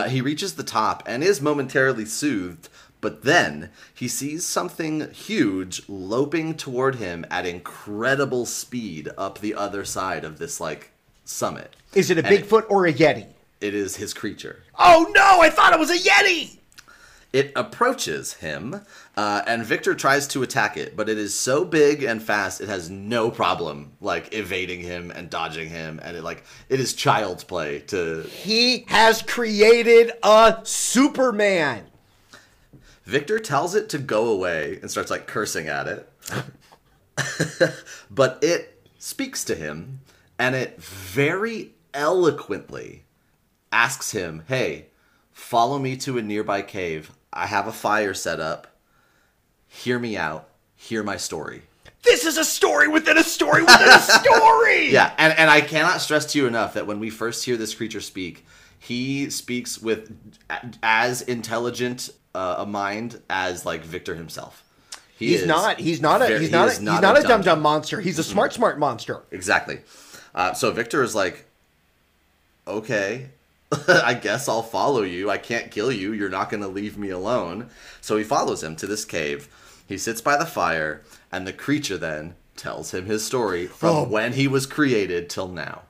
He reaches the top and is momentarily soothed, but then he sees something huge loping toward him at incredible speed up the other side of this, like, summit. Is it a Bigfoot or a Yeti? It is his creature. Oh no, I thought it was a Yeti! It approaches him, and Victor tries to attack it, but it is so big and fast, it has no problem, like, evading him and dodging him, and it is child's play to... He has created a Superman! Victor tells it to go away and starts, like, cursing at it. But it speaks to him, and it very eloquently asks him, hey, follow me to a nearby cave. I have a fire set up. Hear me out. Hear my story. This is a story within a story within a story! Yeah, and I cannot stress to you enough that when we first hear this creature speak, he speaks with as intelligent a mind as, like, Victor himself. He's not a dumb monster. He's a smart monster. Exactly. So Victor is like, okay, I guess I'll follow you. I can't kill you. You're not going to leave me alone. So he follows him to this cave. He sits by the fire, and the creature then tells him his story from when he was created till now.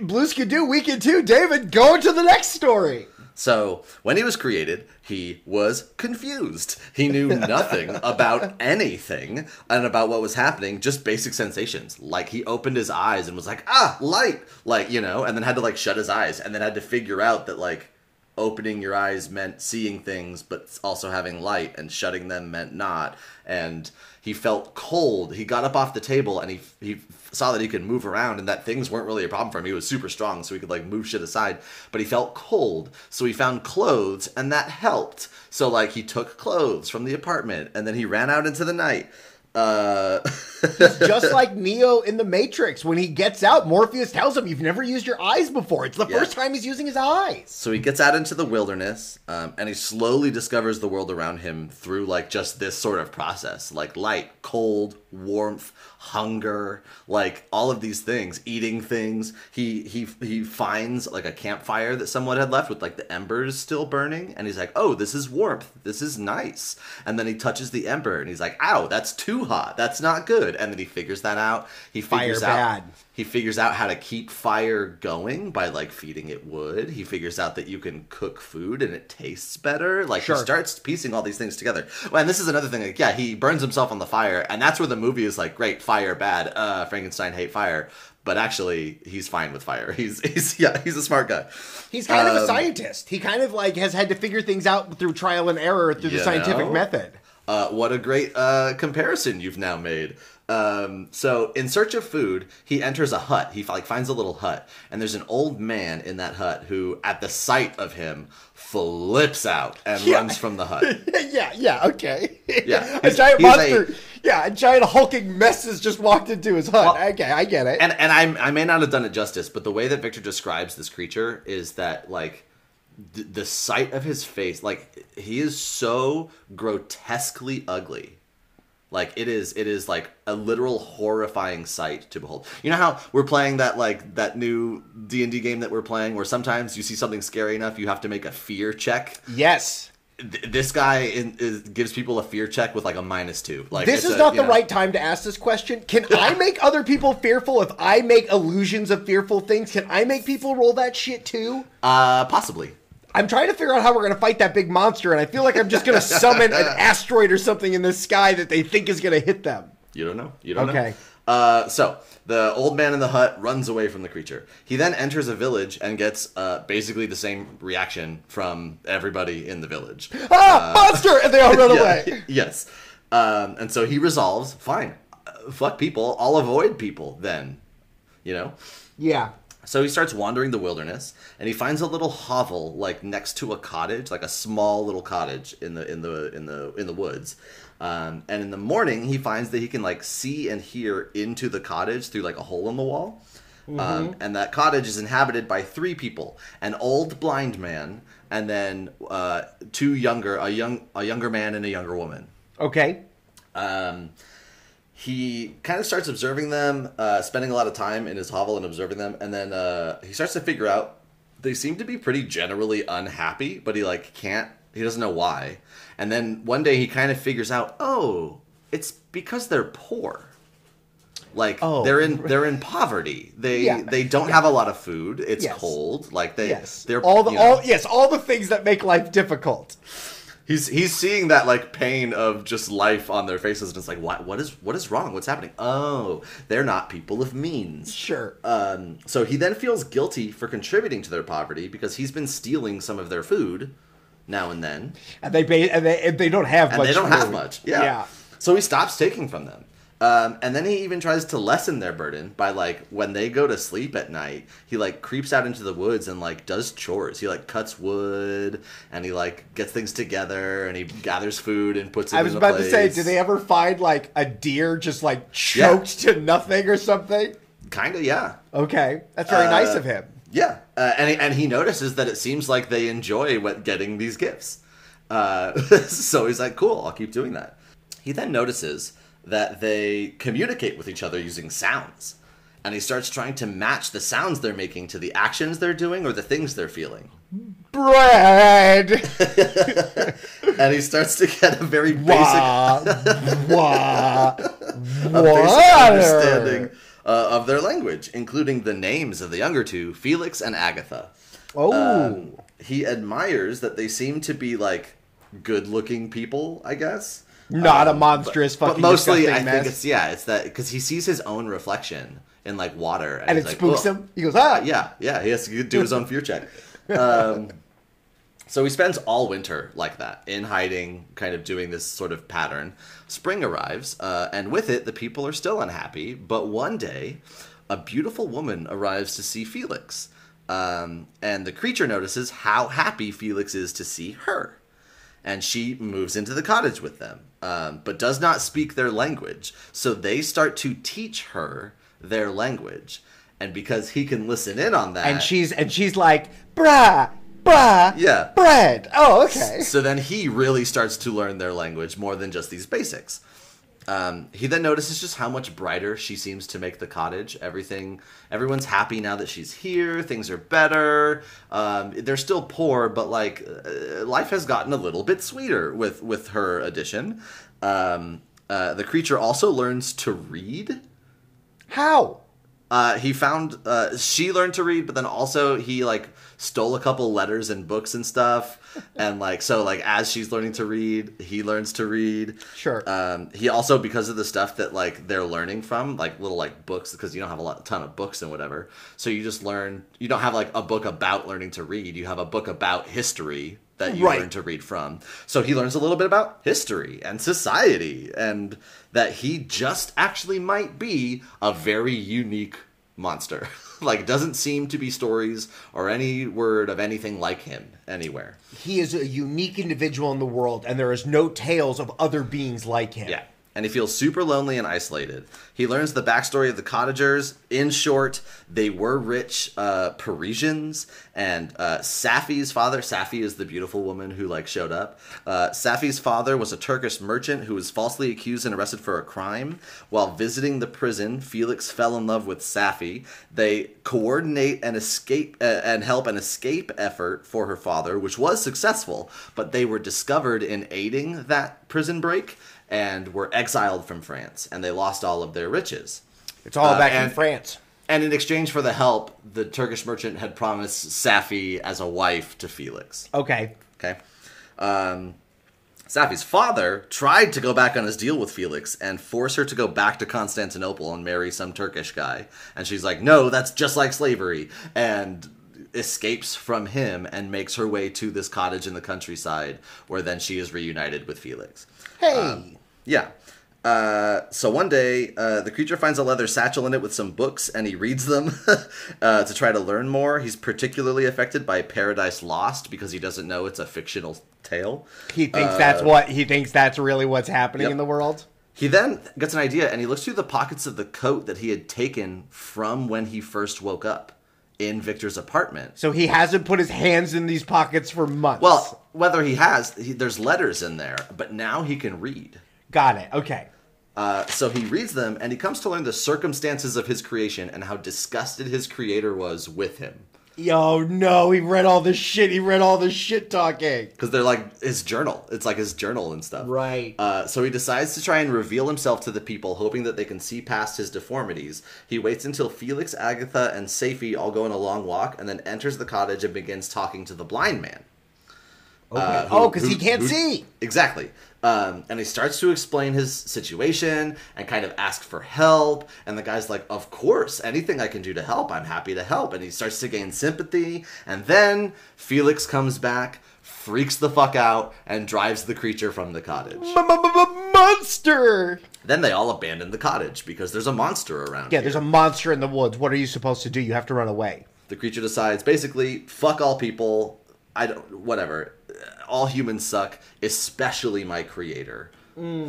Blues can do, we can too. David, go to the next story. So, when he was created, he was confused. He knew nothing about anything and about what was happening, just basic sensations. Like, he opened his eyes and was like, ah, light! Like, you know, and then had to, like, shut his eyes and then had to figure out that, like, opening your eyes meant seeing things but also having light, and shutting them meant not. And he felt cold. He got up off the table and he saw that he could move around and that things weren't really a problem for him. He was super strong, so he could, like, move shit aside. But he felt cold, so he found clothes, and that helped. So, like, he took clothes from the apartment, and then he ran out into the night. He's just like Neo in The Matrix. When he gets out, Morpheus tells him, you've never used your eyes before. It's the first time he's using his eyes. So he gets out into the wilderness, and he slowly discovers the world around him through, like, just this sort of process. Like, light, cold, warmth, hunger, like, all of these things. Eating things. He finds, like, a campfire that someone had left with, like, the embers still burning. And he's like, oh, this is warmth. This is nice. And then he touches the ember, and he's like, ow, that's too hot. That's not good. And then he figures that out. He figures out how to keep fire going by, like, feeding it wood. He figures out that you can cook food and it tastes better. Like, he starts piecing all these things together. Well, and this is another thing. Like, yeah, he burns himself on the fire, and that's where the movie is like, great, fire, bad. Frankenstein hate fire. But actually, he's fine with fire. He's a smart guy. He's kind of a scientist. He kind of, like, has had to figure things out through trial and error through the scientific method. What a great comparison you've now made. So, in search of food, he enters a hut. He, like, finds a little hut, and there's an old man in that hut who, at the sight of him, flips out and runs from the hut. A giant monster. A giant hulking mess has just walked into his hut. Well, okay, I get it. And I may not have done it justice, but the way that Victor describes this creature is that, like, the sight of his face, like, he is so grotesquely ugly. Like, it is like a literal horrifying sight to behold. You know how we're playing that, like, that new D&D game that we're playing where sometimes you see something scary enough you have to make a fear check? Yes. This guy gives people a fear check with, like, a -2. Like, this is not the right time to ask this question. Can I make other people fearful if I make illusions of fearful things? Can I make people roll that shit too? Possibly. I'm trying to figure out how we're going to fight that big monster, and I feel like I'm just going to summon an asteroid or something in the sky that they think is going to hit them. You don't know. Okay. So, the old man in the hut runs away from the creature. He then enters a village and gets basically the same reaction from everybody in the village. Ah, monster! And they all run away. Yes. And so he resolves, fine, fuck people, I'll avoid people then. You know? Yeah. So he starts wandering the wilderness, and he finds a little hovel, like, next to a cottage, like a small little cottage in the woods. And in the morning, he finds that he can, like, see and hear into the cottage through, like, a hole in the wall. Mm-hmm. And that cottage is inhabited by 3 people: an old blind man, and then 2 younger, a younger man and a younger woman. Okay. He kind of starts observing them, spending a lot of time in his hovel and observing them, and then he starts to figure out they seem to be pretty generally unhappy, but he, like, can't, he doesn't know why. And then one day he kind of figures out, oh, it's because they're poor. Like, they're in poverty. They don't have a lot of food. It's cold. Like, they're all the things that make life difficult. He's seeing that, like, pain of just life on their faces, and it's like, what is wrong? What's happening? Oh, they're not people of means. Sure. So he then feels guilty for contributing to their poverty because he's been stealing some of their food now and then. And they don't have much. Yeah. So he stops taking from them. And then he even tries to lessen their burden by, like, when they go to sleep at night, he, like, creeps out into the woods and, like, does chores. He, like, cuts wood, and he, like, gets things together, and he gathers food and puts it in the place. I was about to say, do they ever find, like, a deer just, like, choked to nothing or something? Kind of, yeah. Okay. That's very nice of him. Yeah. And he notices that it seems like they enjoy getting these gifts. So he's like, cool, I'll keep doing that. He then notices that they communicate with each other using sounds. And he starts trying to match the sounds they're making to the actions they're doing or the things they're feeling. Bread! And he starts to get a very basic... basic understanding of their language, including the names of the younger two, Felix and Agatha. Oh. He admires that they seem to be, like, good-looking people, I guess. Not a monstrous fucking disgusting mess. But mostly, I think it's, it's that, because he sees his own reflection in, like, water. And it like, spooks him. He goes, ah! Yeah, he has to do his own fear check. So he spends all winter like that, in hiding, kind of doing this sort of pattern. Spring arrives, and with it, the people are still unhappy. But one day, a beautiful woman arrives to see Felix. And the creature notices how happy Felix is to see her. And she moves into the cottage with them, but does not speak their language. So they start to teach her their language. And because he can listen in on that... And she's like, brah, yeah. Bread. Oh, okay. So then he really starts to learn their language more than just these basics. He then notices just how much brighter she seems to make the cottage. Everyone's happy now that she's here. Things are better. They're still poor, but like life has gotten a little bit sweeter with her addition. The creature also learns to read. How? She learned to read, but then also he like stole a couple letters and books and stuff. And like, so like as she's learning to read, he learns to read. Sure. He also, because of the stuff that like they're learning from, like little like books, because you don't have a ton of books and whatever. So you just learn, you don't have like a book about learning to read. You have a book about history that you learn to read from. So he learns a little bit about history and society and that he just actually might be a very unique monster. Like, doesn't seem to be stories or any word of anything like him anywhere. He is a unique individual in the world, and there is no tales of other beings like him. Yeah. And he feels super lonely and isolated. He learns the backstory of the cottagers. In short, they were rich Parisians, and Safie's father, Safie is the beautiful woman who like showed up. Safie's father was a Turkish merchant who was falsely accused and arrested for a crime. While visiting the prison, Felix fell in love with Safie. They coordinate an escape and help an escape effort for her father, which was successful, but they were discovered in aiding that prison break. And were exiled from France, and they lost all of their riches. It's all back in France. And in exchange for the help, the Turkish merchant had promised Safie as a wife to Felix. Okay. Safie's father tried to go back on his deal with Felix and force her to go back to Constantinople and marry some Turkish guy. And she's like, no, that's just like slavery. And... escapes from him and makes her way to this cottage in the countryside where then she is reunited with Felix. Hey! So one day, the creature finds a leather satchel in it with some books and he reads them to try to learn more. He's particularly affected by Paradise Lost because he doesn't know it's a fictional tale. He thinks that's really what's happening in the world. He then gets an idea and he looks through the pockets of the coat that he had taken from when he first woke up. In Victor's apartment. So he hasn't put his hands in these pockets for months. Well, whether he has, there's letters in there, but now he can read. Got it. Okay. So he reads them, and he comes to learn the circumstances of his creation and how disgusted his creator was with him. Yo, no, he read all this shit. He read all this shit talking. Because they're like his journal. It's like his journal and stuff. Right. So he decides to try and reveal himself to the people, hoping that they can see past his deformities. He waits until Felix, Agatha, and Safie all go on a long walk, and then enters the cottage and begins talking to the blind man. Okay. Because he can't see. Exactly. And he starts to explain his situation and kind of ask for help. And the guy's like, of course, anything I can do to help, I'm happy to help. And he starts to gain sympathy. And then Felix comes back, freaks the fuck out, and drives the creature from the cottage. monster! Then they all abandon the cottage because there's a monster around. Yeah, here. There's a monster in the woods. What are you supposed to do? You have to run away. The creature decides, basically, fuck all people. Whatever. All humans suck, especially my creator.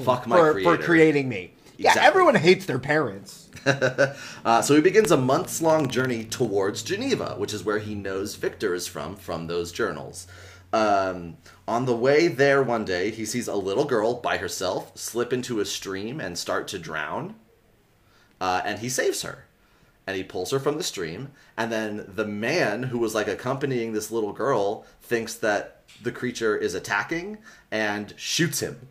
Fuck my creator. For creating me. Exactly. Yeah, everyone hates their parents. So he begins a months-long journey towards Geneva, which is where he knows Victor is from those journals. On the way there one day, he sees a little girl by herself slip into a stream and start to drown. And he saves her. And he pulls her from the stream. And then the man who was like accompanying this little girl thinks that the creature is attacking and shoots him.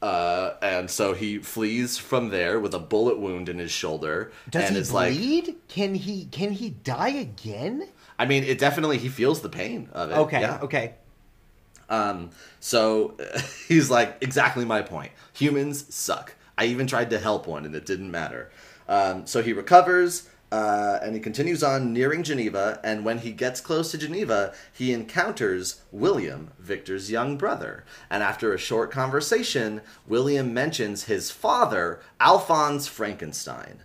And so he flees from there with a bullet wound in his shoulder. Does he bleed? Like, can he die again? I mean, it definitely, he feels the pain of it. Okay, yeah. Okay. So he's like, exactly my point. Humans suck. I even tried to help one and it didn't matter. So he recovers and he continues on nearing Geneva. And when he gets close to Geneva, he encounters William, Victor's young brother. And after a short conversation, William mentions his father, Alphonse Frankenstein.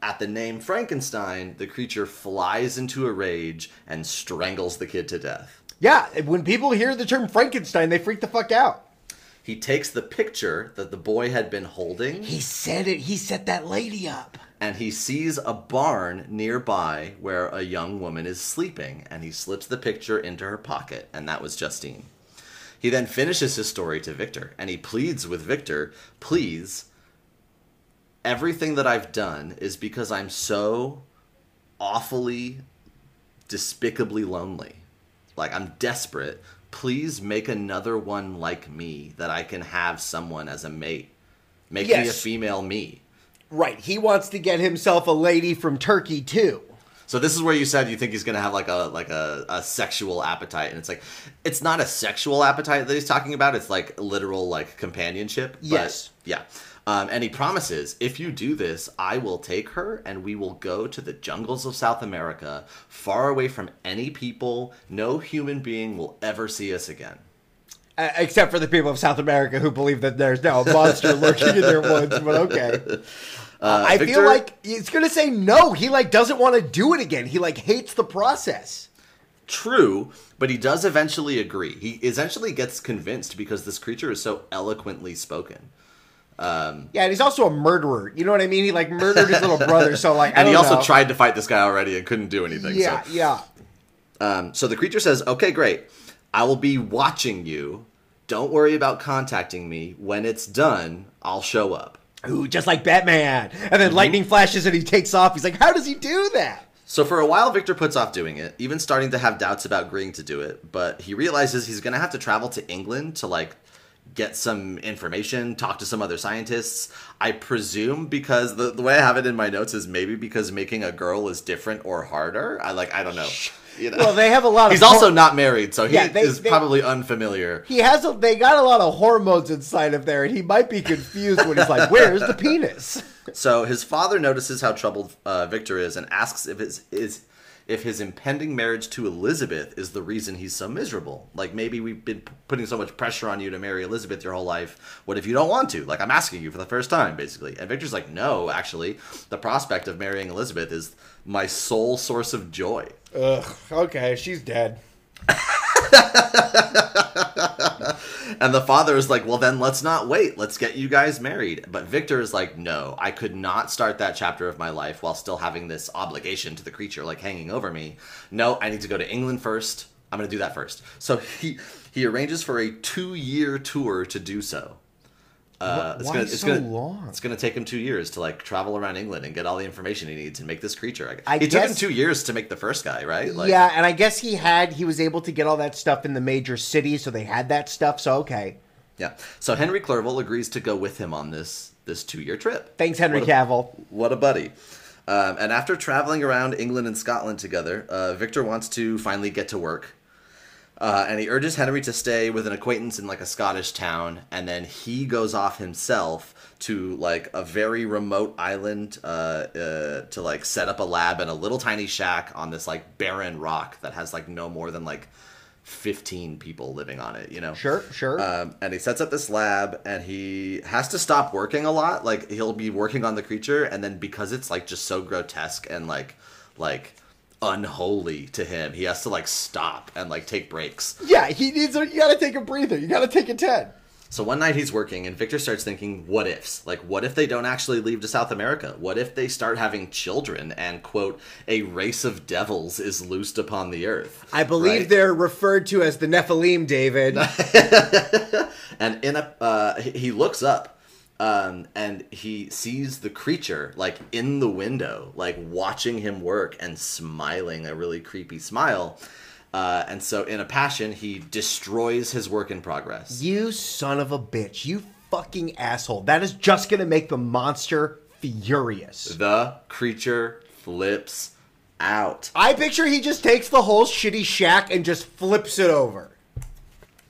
At the name Frankenstein, the creature flies into a rage and strangles the kid to death. Yeah, when people hear the term Frankenstein, they freak the fuck out. He takes the picture that the boy had been holding. He said it. He set that lady up. And he sees a barn nearby where a young woman is sleeping, and he slips the picture into her pocket, and that was Justine. He then finishes his story to Victor, and he pleads with Victor, please, everything that I've done is because I'm so awfully, despicably lonely. Like, I'm desperate. Please make another one like me that I can have someone as a mate. Make me a female me. Right. He wants to get himself a lady from Turkey, too. So this is where you said you think he's going to have like a sexual appetite. And it's like, it's not a sexual appetite that he's talking about. It's like literal like companionship. Yes. But, yeah. And he promises, if you do this, I will take her and we will go to the jungles of South America, far away from any people. No human being will ever see us again. Except for the people of South America who believe that there's now a monster lurking in their woods, but okay. I feel like it's going to say no. He like doesn't want to do it again. He like hates the process. True, but he does eventually agree. He essentially gets convinced because this creature is so eloquently spoken. Yeah, and he's also a murderer. You know what I mean? He like murdered his little brother. So like, and he also tried to fight this guy already and couldn't do anything. Yeah, so. Yeah. So the creature says, "Okay, great. I will be watching you. Don't worry about contacting me. When it's done, I'll show up." Ooh, just like Batman. And then lightning flashes and he takes off. He's like, "How does he do that?" So for a while, Victor puts off doing it, even starting to have doubts about agreeing to do it. But he realizes he's going to have to travel to England to like. Get some information, talk to some other scientists. I presume because the way I have it in my notes is maybe because making a girl is different or harder. I don't know. You know. Well, they have a lot of... He's also not married, so he is probably unfamiliar. They got a lot of hormones inside of there, and he might be confused when he's like, where's the penis? So his father notices how troubled Victor is and asks if his impending marriage to Elizabeth is the reason he's so miserable. Like, maybe we've been putting so much pressure on you to marry Elizabeth your whole life. What if you don't want to? Like, I'm asking you for the first time, basically. And Victor's like, no, actually, the prospect of marrying Elizabeth is my sole source of joy. Ugh, okay, she's dead. And the father is like, well, then let's not wait. Let's get you guys married. But Victor is like, no, I could not start that chapter of my life while still having this obligation to the creature, like hanging over me. No, I need to go to England first. I'm going to do that first. So he arranges for a 2-year tour to do so. Why so long? It's going to take him 2 years to like travel around England and get all the information he needs and make this creature. It took him 2 years to make the first guy, right? Like, yeah, and I guess he was able to get all that stuff in the major cities, so they had that stuff. So okay, yeah. So Henry Clerval agrees to go with him on this 2-year trip. Thanks, Henry Cavill. What a buddy. And after traveling around England and Scotland together, Victor wants to finally get to work. And he urges Henry to stay with an acquaintance in, like, a Scottish town. And then he goes off himself to, like, a very remote island to, like, set up a lab in a little tiny shack on this, like, barren rock that has, like, no more than, like, 15 people living on it, you know? Sure, sure. And he sets up this lab, and he has to stop working a lot. Like, he'll be working on the creature, and then because it's, like, just so grotesque and, like unholy to him, he has to, like, stop and, like, take breaks. Yeah, he needs you gotta take a breather. You gotta take a 10. So one night he's working, and Victor starts thinking, what ifs? Like, what if they don't actually leave to South America? What if they start having children and, quote, a race of devils is loosed upon the earth? I believe they're referred to as the Nephilim, David. And he looks up, and he sees the creature, like, in the window, like, watching him work and smiling a really creepy smile. And so, in a passion, he destroys his work in progress. You son of a bitch. You fucking asshole. That is just going to make the monster furious. The creature flips out. I picture he just takes the whole shitty shack and just flips it over.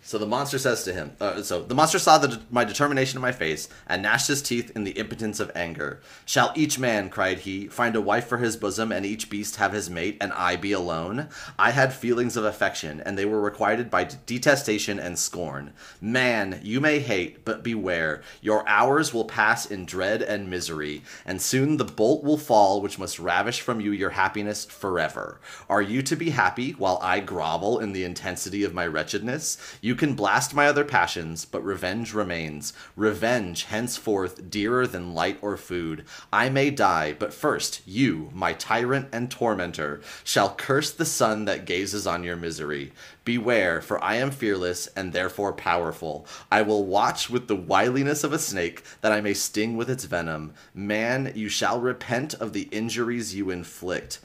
So the monster says to him, the monster saw my determination in my face and gnashed his teeth in the impotence of anger. Shall each man, cried he, find a wife for his bosom and each beast have his mate and I be alone? I had feelings of affection and they were requited by detestation and scorn. Man, you may hate, but beware. Your hours will pass in dread and misery and soon the bolt will fall which must ravish from you your happiness forever. Are you to be happy while I grovel in the intensity of my wretchedness? You can blast my other passions, but revenge remains. Revenge, henceforth, dearer than light or food. I may die, but first, you, my tyrant and tormentor, shall curse the sun that gazes on your misery. Beware, for I am fearless and therefore powerful. I will watch with the wiliness of a snake, that I may sting with its venom. Man, you shall repent of the injuries you inflict.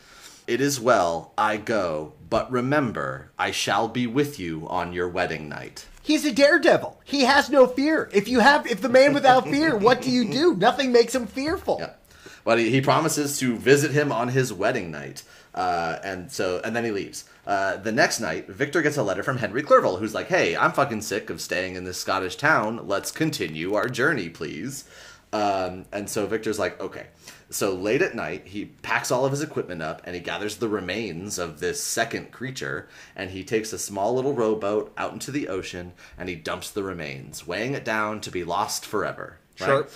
It is well, I go, but remember, I shall be with you on your wedding night. He's a daredevil. He has no fear. If the man without fear, what do you do? Nothing makes him fearful. Yeah. But he promises to visit him on his wedding night. And then he leaves. The next night, Victor gets a letter from Henry Clerval, who's like, hey, I'm fucking sick of staying in this Scottish town. Let's continue our journey, please. And so Victor's like, okay. So late at night, he packs all of his equipment up, and he gathers the remains of this second creature, and he takes a small little rowboat out into the ocean, and he dumps the remains, weighing it down to be lost forever. Right? Sure.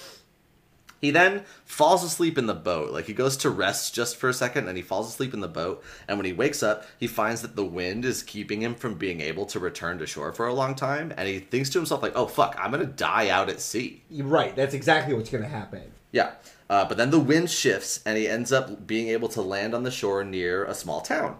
He then falls asleep in the boat. Like, he goes to rest just for a second, and he falls asleep in the boat, and when he wakes up, he finds that the wind is keeping him from being able to return to shore for a long time, and he thinks to himself, like, oh, fuck, I'm going to die out at sea. Right, that's exactly what's going to happen. Yeah. But then the wind shifts, and he ends up being able to land on the shore near a small town.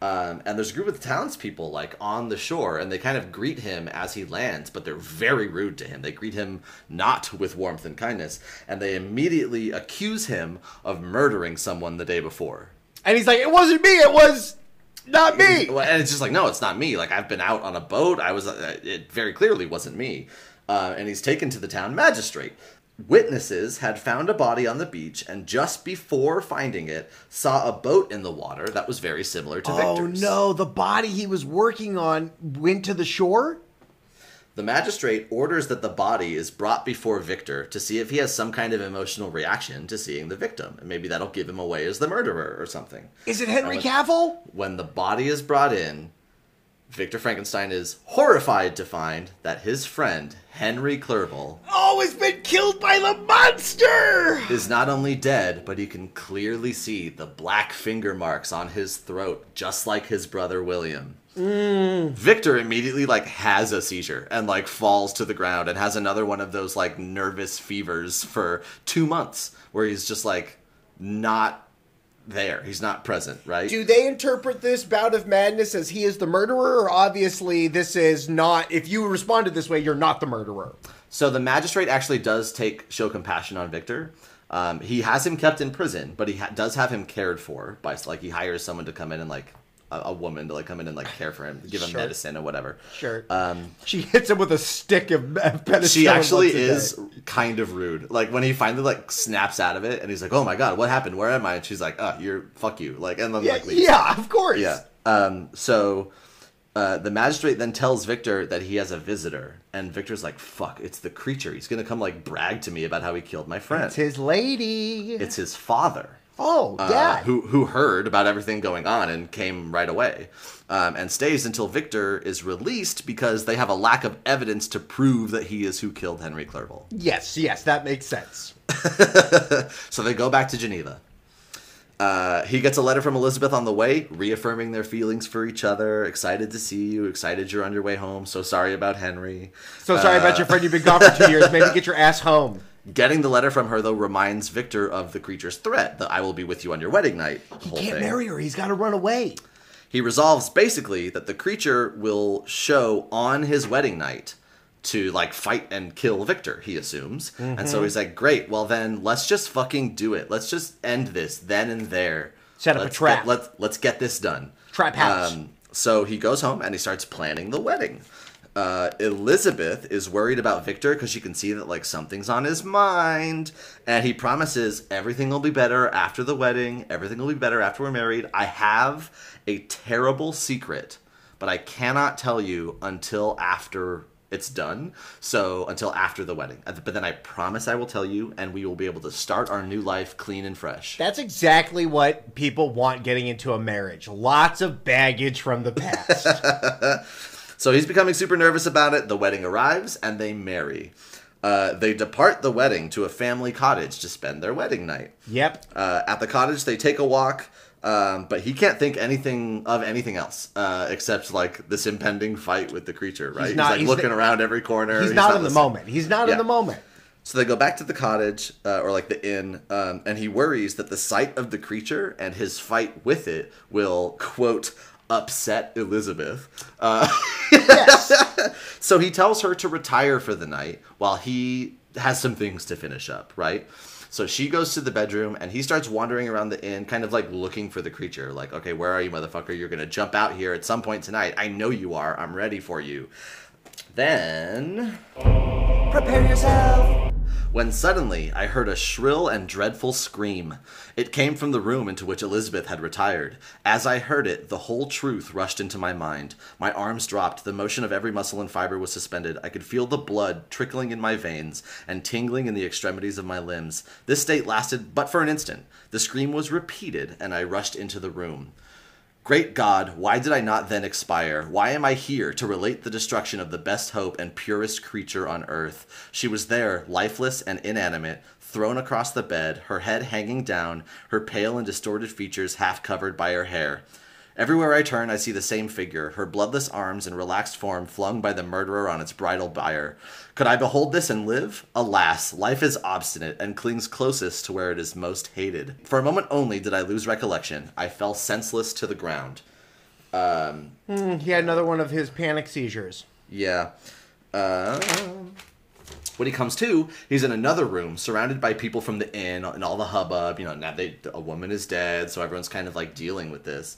And there's a group of townspeople, like, on the shore, and they kind of greet him as he lands, but they're very rude to him. They greet him not with warmth and kindness, and they immediately accuse him of murdering someone the day before. And he's like, it wasn't me, it was... not me! And it's just like, no, it's not me. Like, I've been out on a boat, it very clearly wasn't me. And he's taken to the town magistrate. Witnesses had found a body on the beach and just before finding it, saw a boat in the water that was very similar to Victor's. Oh no, the body he was working on went to the shore? The magistrate orders that the body is brought before Victor to see if he has some kind of emotional reaction to seeing the victim. And maybe that'll give him away as the murderer or something. Is it Henry Clerval? When the body is brought in, Victor Frankenstein is horrified to find that his friend, Henry Clerval... oh, has been killed by the monster! ...is not only dead, but he can clearly see the black finger marks on his throat, just like his brother William. Victor immediately, like, has a seizure and, like, falls to the ground and has another one of those, like, nervous fevers for 2 months where he's just, like, not... there. He's not present, right? Do they interpret this bout of madness as he is the murderer, or obviously this is not, if you responded this way, you're not the murderer? So the magistrate actually does show compassion on Victor. He has him kept in prison, but he does have him cared for by, like, he hires someone to come in and, like, a woman to, like, come in and, like, care for him, give him medicine or whatever. Sure. She hits him with a stick of penicillin. She actually is kind of rude. Like, when he finally, like, snaps out of it and he's like, oh my God, what happened? Where am I? And she's like, fuck you. Like, and then, yeah, like, leaves. Yeah, of course. Yeah. The magistrate then tells Victor that he has a visitor, and Victor's like, fuck, it's the creature. He's going to come, like, brag to me about how he killed my friend. It's his lady. It's his father. Oh, yeah. Who heard about everything going on and came right away, and stays until Victor is released because they have a lack of evidence to prove that he is who killed Henry Clerval. Yes, that makes sense. So they go back to Geneva. He gets a letter from Elizabeth on the way, reaffirming their feelings for each other. Excited to see you. Excited you're on your way home. So sorry about Henry. So sorry about your friend. You've been gone for 2 years. Maybe get your ass home. Getting the letter from her, though, reminds Victor of the creature's threat, that I will be with you on your wedding night. He can't marry her. He's got to run away. He resolves, basically, that the creature will show on his wedding night to, like, fight and kill Victor, he assumes. Mm-hmm. And so he's like, great, well then, let's just fucking do it. Let's just end this then and there. Set up a trap. Let's get this done. Trap house. So he goes home and he starts planning the wedding. Elizabeth is worried about Victor because she can see that, like, something's on his mind. And he promises everything will be better after the wedding. Everything will be better after we're married. I have a terrible secret, but I cannot tell you until after it's done. So until after the wedding. But then I promise I will tell you, and we will be able to start our new life clean and fresh. That's exactly what people want getting into a marriage. Lots of baggage from the past. So he's becoming super nervous about it. The wedding arrives, and they marry. They depart the wedding to a family cottage to spend their wedding night. Yep. At the cottage, they take a walk, but he can't think of anything else except, like, this impending fight with the creature, right? He's looking around every corner. He's not in the moment. He's not in the moment. So they go back to the cottage, or, like, the inn, and he worries that the sight of the creature and his fight with it will, quote, upset Elizabeth. Yes. So he tells her to retire for the night while he has some things to finish up, right? So she goes to the bedroom and he starts wandering around the inn, kind of like looking for the creature. Like, okay, where are you, motherfucker? You're going to jump out here at some point tonight. I know you are. I'm ready for you. Then... prepare yourself. When suddenly I heard a shrill and dreadful scream. It came from the room into which Elizabeth had retired. As I heard it, the whole truth rushed into my mind. My arms dropped. The motion of every muscle and fiber was suspended. I could feel the blood trickling in my veins and tingling in the extremities of my limbs. This state lasted but for an instant. The scream was repeated, and I rushed into the room. Great God, why did I not then expire? Why am I here to relate the destruction of the best hope and purest creature on earth? She was there, lifeless and inanimate, thrown across the bed, her head hanging down, her pale and distorted features half covered by her hair. Everywhere I turn, I see the same figure, her bloodless arms and relaxed form flung by the murderer on its bridal bier. Could I behold this and live? Alas, life is obstinate and clings closest to where it is most hated. For a moment only did I lose recollection. I fell senseless to the ground. He had another one of his panic seizures. Yeah. When he comes to, he's in another room surrounded by people from the inn and all the hubbub. You know, now a woman is dead, so everyone's kind of like dealing with this.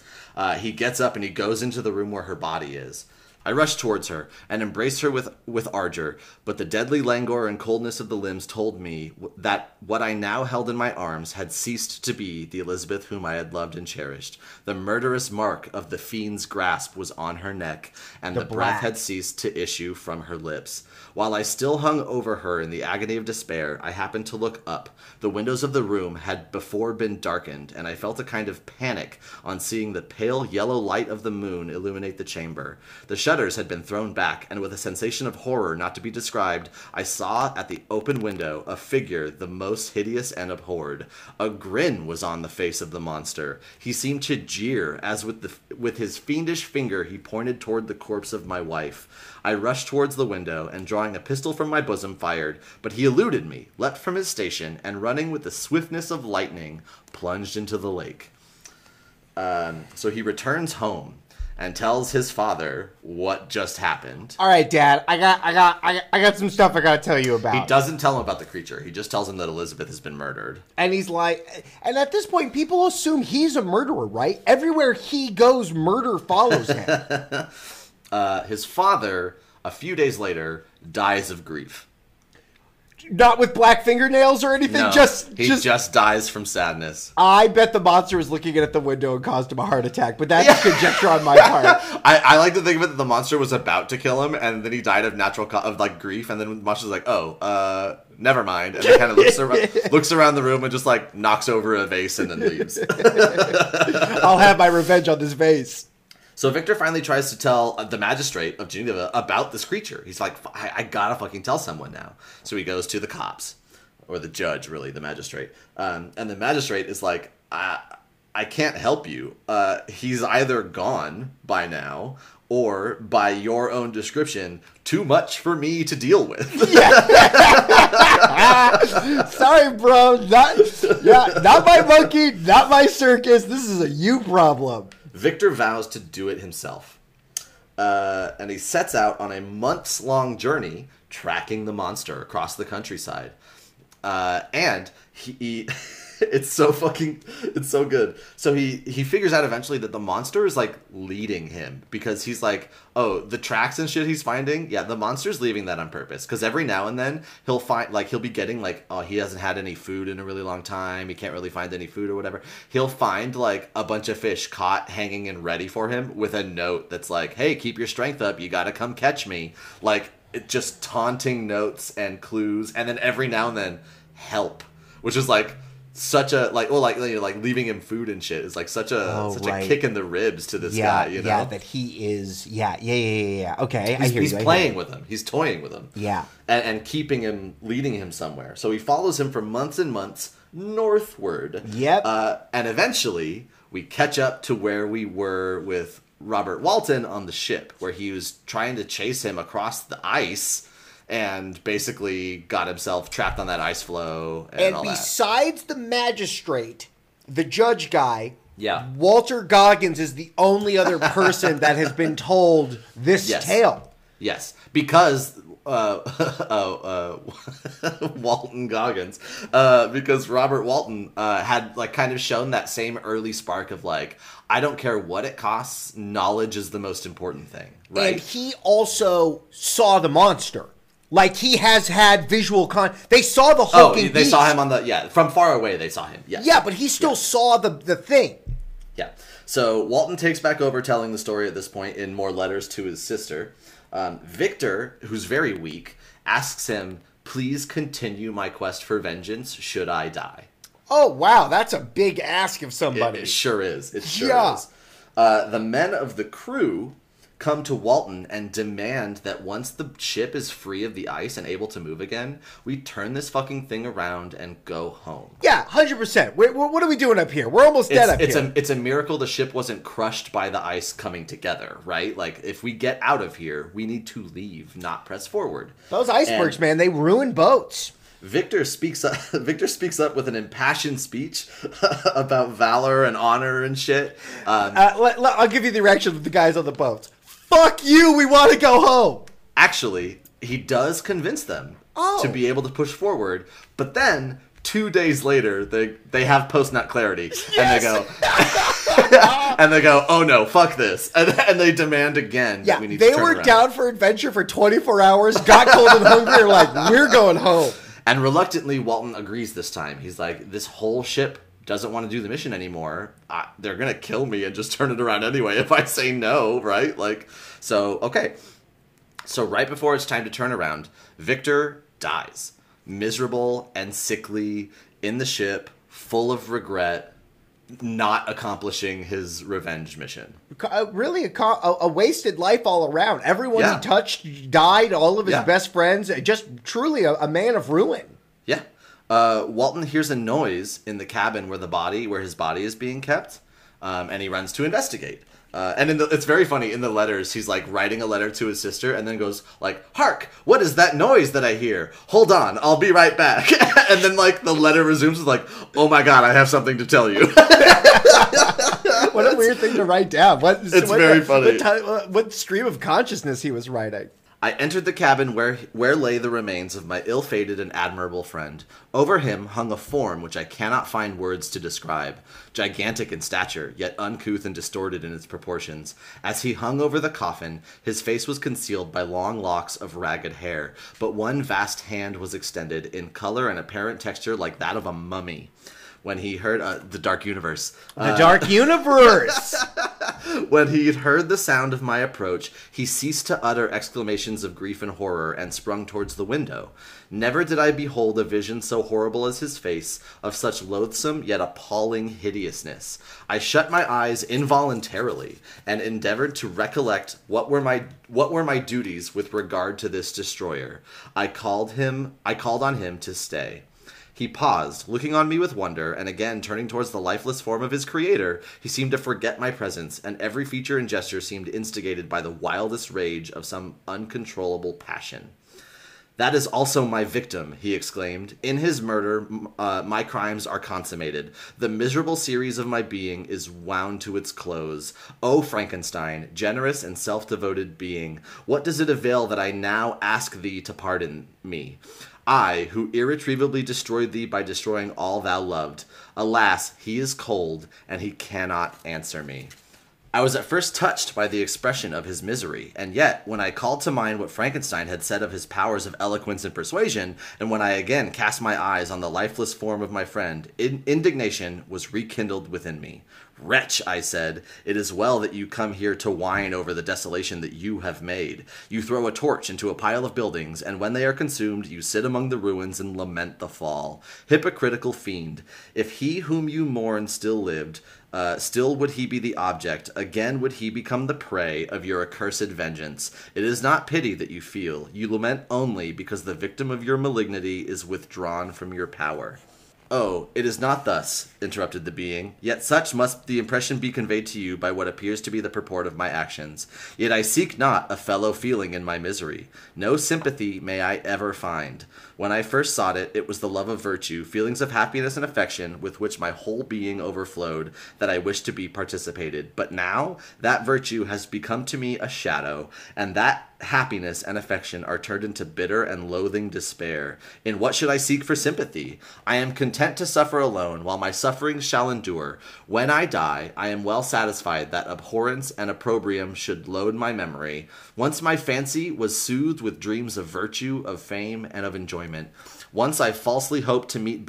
He gets up and he goes into the room where her body is. I rushed towards her and embraced her with ardor, but the deadly languor and coldness of the limbs told me that what I now held in my arms had ceased to be the Elizabeth whom I had loved and cherished. The murderous mark of the fiend's grasp was on her neck, and the breath had ceased to issue from her lips. While I still hung over her in the agony of despair, I happened to look up. The windows of the room had before been darkened, and I felt a kind of panic on seeing the pale yellow light of the moon illuminate the chamber. The shutters had been thrown back, and with a sensation of horror not to be described, I saw at the open window a figure the most hideous and abhorred. A grin was on the face of the monster. He seemed to jeer, as with his fiendish finger he pointed toward the corpse of my wife. I rushed towards the window, and drawing a pistol from my bosom, fired, but he eluded me, leapt from his station, and running with the swiftness of lightning, plunged into the lake. So he returns home and tells his father what just happened. All right, Dad, I got some stuff I gotta tell you about. He doesn't tell him about the creature. He just tells him that Elizabeth has been murdered. And he's like, and at this point, people assume he's a murderer, right? Everywhere he goes, murder follows him. His father, a few days later, dies of grief. Not with black fingernails or anything? No, he just dies from sadness. I bet the monster was looking at the window and caused him a heart attack, but that's conjecture on my part. I like to think of it that the monster was about to kill him, and then he died of grief, and then the monster's like, never mind. And he kind of looks around the room and just, like, knocks over a vase and then leaves. I'll have my revenge on this vase. So Victor finally tries to tell the magistrate of Geneva about this creature. He's like, I gotta fucking tell someone now. So he goes to the cops, or the judge, really, the magistrate. And the magistrate is like, I can't help you. He's either gone by now, or by your own description, too much for me to deal with. Sorry, bro. Not my monkey, not my circus. This is a you problem. Victor vows to do it himself, and he sets out on a months-long journey tracking the monster across the countryside. And he—it's so fucking—it's so good. So he figures out eventually that the monster is like leading him, because he's like, oh, the tracks and shit he's finding, yeah, the monster's leaving that on purpose. Because every now and then he'll find, like, he'll be getting like, oh, he hasn't had any food in a really long time. He can't really find any food or whatever. He'll find like a bunch of fish caught, hanging and ready for him, with a note that's like, hey, keep your strength up. You gotta come catch me. Like, it just taunting notes and clues, and then every now and then, help, which is like such a like leaving him food and shit is like such a kick in the ribs to this guy, you know? Yeah, that he is. Yeah. Okay, he's playing with him. He's toying with him. Yeah, and keeping him, leading him somewhere. So he follows him for months and months northward. Yep, and eventually we catch up to where we were with Robert Walton on the ship, where he was trying to chase him across the ice and basically got himself trapped on that ice floe and all that. And besides the magistrate, the judge guy, Walter Goggins is the only other person that has been told this tale. Yes, because Walton Goggins, because Robert Walton had like kind of shown that same early spark of like, I don't care what it costs, knowledge is the most important thing, right? And he also saw the monster. Like, he has had visual they saw the hulking beast. They saw him on the, from far away they saw him, Yeah, but he still saw the thing. Yeah, so Walton takes back over telling the story at this point in more letters to his sister. Victor, who's very weak, asks him, please continue my quest for vengeance should I die. Oh, wow. That's a big ask of somebody. It sure is. It sure is. The men of the crew come to Walton and demand that once the ship is free of the ice and able to move again, we turn this fucking thing around and go home. Yeah, 100%. What are we doing up here? We're almost dead up here. It's a miracle the ship wasn't crushed by the ice coming together, right? Like, if we get out of here, we need to leave, not press forward. Those icebergs, man, they ruin boats. Victor speaks up with an impassioned speech about valor and honor and shit. I'll give you the reaction of the guys on the boats. Fuck you, we want to go home. Actually, he does convince them to be able to push forward, but then 2 days later they have post-nut clarity. Yes! And they go oh no, fuck this. And they demand again that we need to turn around. They were down for adventure for 24 hours, got cold and hungry, are like, we're going home. And reluctantly, Walton agrees this time. He's like, this whole ship doesn't want to do the mission anymore. They're going to kill me and just turn it around anyway if I say no, right? Like, so, okay. So right before it's time to turn around, Victor dies. Miserable and sickly, in the ship, full of regret, not accomplishing his revenge mission. Really a wasted life all around. Everyone he touched died, all of his best friends. Just truly a man of ruin. Yeah. Walton hears a noise in the cabin where his body is being kept, and he runs to investigate. And it's very funny, in the letters, he's like writing a letter to his sister and then goes like, hark, what is that noise that I hear? Hold on, I'll be right back. And then like the letter resumes with like, oh my God, I have something to tell you. What a weird thing to write down. It's very funny. What stream of consciousness he was writing. I entered the cabin where lay the remains of my ill-fated and admirable friend. Over him hung a form which I cannot find words to describe, gigantic in stature, yet uncouth and distorted in its proportions. As he hung over the coffin, his face was concealed by long locks of ragged hair, but one vast hand was extended, in color and apparent texture like that of a mummy. When he heard the Dark Universe. The Dark Universe! When he heard the sound of my approach, he ceased to utter exclamations of grief and horror and sprung towards the window. Never did I behold a vision so horrible as his face, of such loathsome yet appalling hideousness. I shut my eyes involuntarily and endeavored to recollect what were my duties with regard to this destroyer. I called on him to stay. He paused, looking on me with wonder, and again turning towards the lifeless form of his creator, he seemed to forget my presence, and every feature and gesture seemed instigated by the wildest rage of some uncontrollable passion. "That is also my victim," he exclaimed. "In his murder, my crimes are consummated. The miserable series of my being is wound to its close. O Frankenstein, generous and self-devoted being, what does it avail that I now ask thee to pardon me? I, who irretrievably destroyed thee by destroying all thou loved. Alas, he is cold, and he cannot answer me." I was at first touched by the expression of his misery, and yet, when I called to mind what Frankenstein had said of his powers of eloquence and persuasion, and when I again cast my eyes on the lifeless form of my friend, indignation was rekindled within me. "Wretch," I said, "it is well that you come here to whine over the desolation that you have made. You throw a torch into a pile of buildings, and when they are consumed, you sit among the ruins and lament the fall. Hypocritical fiend! If he whom you mourn still lived, still would he be the object, again would he become the prey of your accursed vengeance. It is not pity that you feel. You lament only because the victim of your malignity is withdrawn from your power." "Oh, it is not thus," interrupted the being, "yet such must the impression be conveyed to you by what appears to be the purport of my actions. Yet I seek not a fellow feeling in my misery. No sympathy may I ever find. When I first sought it, it was the love of virtue, feelings of happiness and affection with which my whole being overflowed, that I wished to be participated. But now that virtue has become to me a shadow, and that happiness and affection are turned into bitter and loathing despair. In what should I seek for sympathy? I am content to suffer alone, while my sufferings shall endure. When I die, I am well satisfied that abhorrence and opprobrium should load my memory. Once my fancy was soothed with dreams of virtue, of fame, and of enjoyment. Once I falsely hoped to meet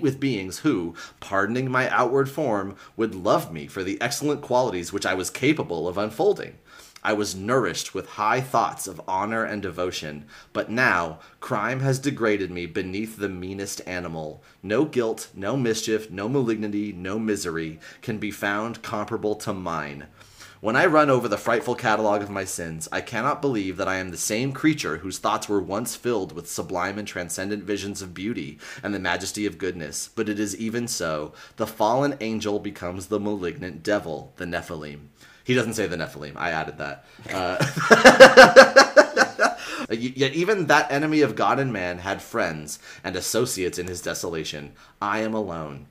with beings who, pardoning my outward form, would love me for the excellent qualities which I was capable of unfolding. I was nourished with high thoughts of honor and devotion, but now crime has degraded me beneath the meanest animal. No guilt, no mischief, no malignity, no misery can be found comparable to mine. When I run over the frightful catalogue of my sins, I cannot believe that I am the same creature whose thoughts were once filled with sublime and transcendent visions of beauty and the majesty of goodness, but it is even so. The fallen angel becomes the malignant devil, the Nephilim." He doesn't say the Nephilim. I added that. "Yet even that enemy of God and man had friends and associates in his desolation. I am alone.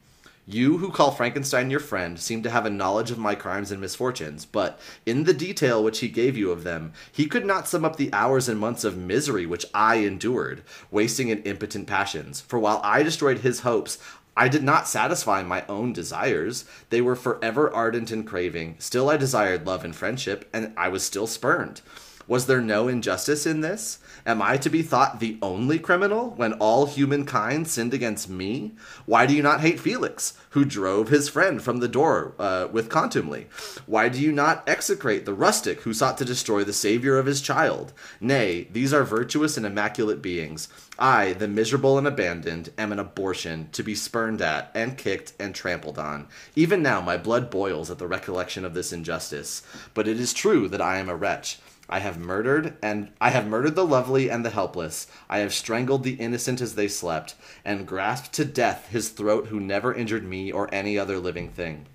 You who call Frankenstein your friend seem to have a knowledge of my crimes and misfortunes, but in the detail which he gave you of them, he could not sum up the hours and months of misery which I endured, wasting in impotent passions. For while I destroyed his hopes, I did not satisfy my own desires. They were forever ardent and craving. Still I desired love and friendship, and I was still spurned. Was there no injustice in this? Am I to be thought the only criminal when all humankind sinned against me? Why do you not hate Felix, who drove his friend from the door with contumely? Why do you not execrate the rustic who sought to destroy the savior of his child? Nay, these are virtuous and immaculate beings. I, the miserable and abandoned, am an abortion, to be spurned at, and kicked, and trampled on. Even now my blood boils at the recollection of this injustice. But it is true that I am a wretch. I have murdered the lovely and the helpless. I have strangled the innocent as they slept, and grasped to death his throat who never injured me or any other living thing.